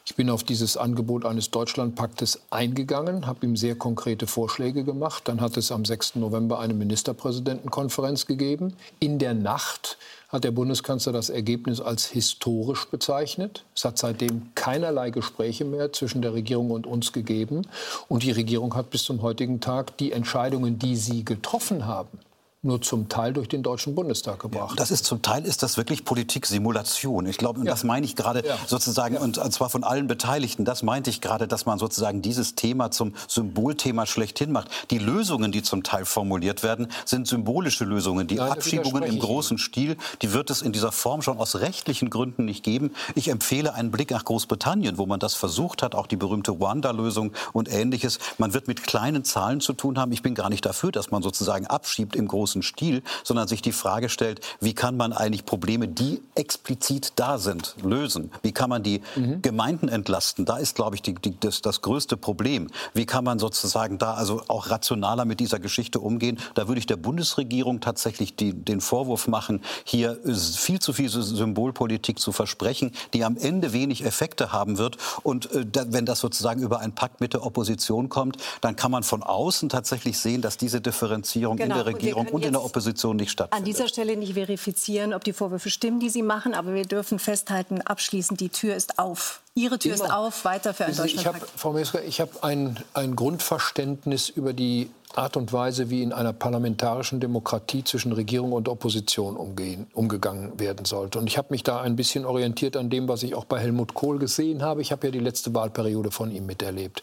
Ich bin auf dieses Angebot eines Deutschlandpaktes eingegangen, habe ihm sehr konkrete Vorschläge gemacht. Dann hat es am 6. November eine Ministerpräsidentenkonferenz gegeben. In der Nacht hat der Bundeskanzler das Ergebnis als historisch bezeichnet. Es hat seitdem keinerlei Gespräche mehr zwischen der Regierung und uns gegeben. Und die Regierung hat bis zum heutigen Tag die Entscheidungen, die sie getroffen haben, nur zum Teil durch den Deutschen Bundestag gebracht. Ja, das ist, zum Teil ist das wirklich Politiksimulation. Ich glaube, und das meine ich gerade sozusagen, und zwar von allen Beteiligten, das meinte ich gerade, dass man sozusagen dieses Thema zum Symbolthema schlechthin macht. Die Lösungen, die zum Teil formuliert werden, sind symbolische Lösungen. Die Abschiebungen im großen Stil, die wird es in dieser Form schon aus rechtlichen Gründen nicht geben. Ich empfehle einen Blick nach Großbritannien, wo man das versucht hat, auch die berühmte Ruanda-Lösung und Ähnliches. Man wird mit kleinen Zahlen zu tun haben. Ich bin gar nicht dafür, dass man sozusagen abschiebt im großen Stil, sondern sich die Frage stellt, wie kann man eigentlich Probleme, die explizit da sind, lösen? Wie kann man die Gemeinden entlasten? Da ist, glaube ich, das größte Problem. Wie kann man sozusagen da also auch rationaler mit dieser Geschichte umgehen? Da würde ich der Bundesregierung tatsächlich den Vorwurf machen, hier viel zu viel Symbolpolitik zu versprechen, die am Ende wenig Effekte haben wird. Und wenn das sozusagen über einen Pakt mit der Opposition kommt, dann kann man von außen tatsächlich sehen, dass diese Differenzierung in der Regierung und in der Opposition nicht stattfindet. An dieser Stelle nicht verifizieren, ob die Vorwürfe stimmen, die Sie machen, aber wir dürfen festhalten, abschließend, die Tür ist auf. Ihre Tür ist auf, weiter für ein Deutschlandpakt. Frau Mioska, ich habe ein Grundverständnis über die Art und Weise, wie in einer parlamentarischen Demokratie zwischen Regierung und Opposition umgegangen werden sollte. Und ich habe mich da ein bisschen orientiert an dem, was ich auch bei Helmut Kohl gesehen habe. Ich habe ja die letzte Wahlperiode von ihm miterlebt.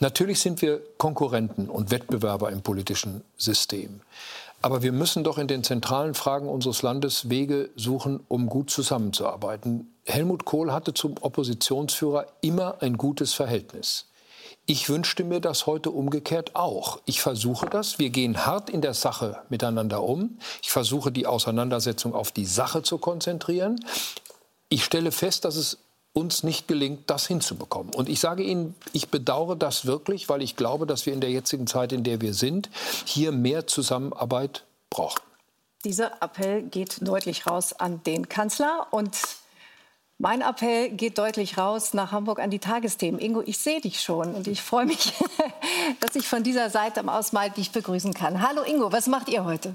Natürlich sind wir Konkurrenten und Wettbewerber im politischen System. Aber wir müssen doch in den zentralen Fragen unseres Landes Wege suchen, um gut zusammenzuarbeiten. Helmut Kohl hatte zum Oppositionsführer immer ein gutes Verhältnis. Ich wünschte mir das heute umgekehrt auch. Ich versuche das. Wir gehen hart in der Sache miteinander um. Ich versuche, die Auseinandersetzung auf die Sache zu konzentrieren. Ich stelle fest, dass es uns nicht gelingt, das hinzubekommen. Und ich sage Ihnen, ich bedauere das wirklich, weil ich glaube, dass wir in der jetzigen Zeit, in der wir sind, hier mehr Zusammenarbeit brauchen. Dieser Appell geht deutlich raus an den Kanzler. Und mein Appell geht deutlich raus nach Hamburg an die Tagesthemen. Ingo, ich sehe dich schon und ich freue mich, dass ich von dieser Seite aus mal dich begrüßen kann. Hallo Ingo, was macht ihr heute?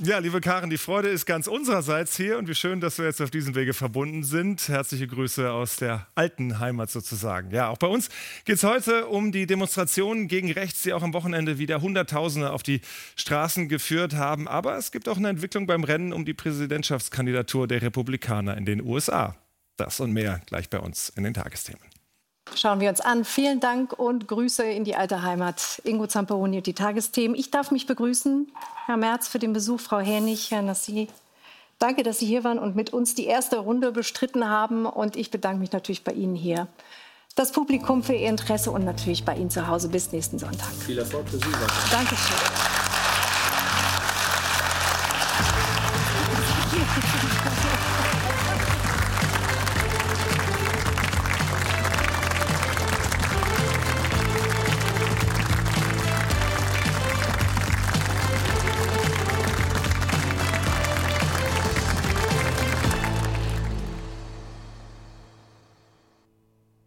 Ja, liebe Karin, die Freude ist ganz unsererseits hier und wie schön, dass wir jetzt auf diesem Wege verbunden sind. Herzliche Grüße aus der alten Heimat sozusagen. Ja, auch bei uns geht es heute um die Demonstrationen gegen rechts, die auch am Wochenende wieder Hunderttausende auf die Straßen geführt haben. Aber es gibt auch eine Entwicklung beim Rennen um die Präsidentschaftskandidatur der Republikaner in den USA. Das und mehr gleich bei uns in den Tagesthemen. Schauen wir uns an. Vielen Dank und Grüße in die alte Heimat. Ingo Zamperoni und die Tagesthemen. Ich darf mich begrüßen, Herr Merz, für den Besuch, Frau Hähnig, Herr Nassehi. Danke, dass Sie hier waren und mit uns die erste Runde bestritten haben. Und ich bedanke mich natürlich bei Ihnen hier, das Publikum, für Ihr Interesse und natürlich bei Ihnen zu Hause. Bis nächsten Sonntag. Viel Erfolg für Sie. Dankeschön.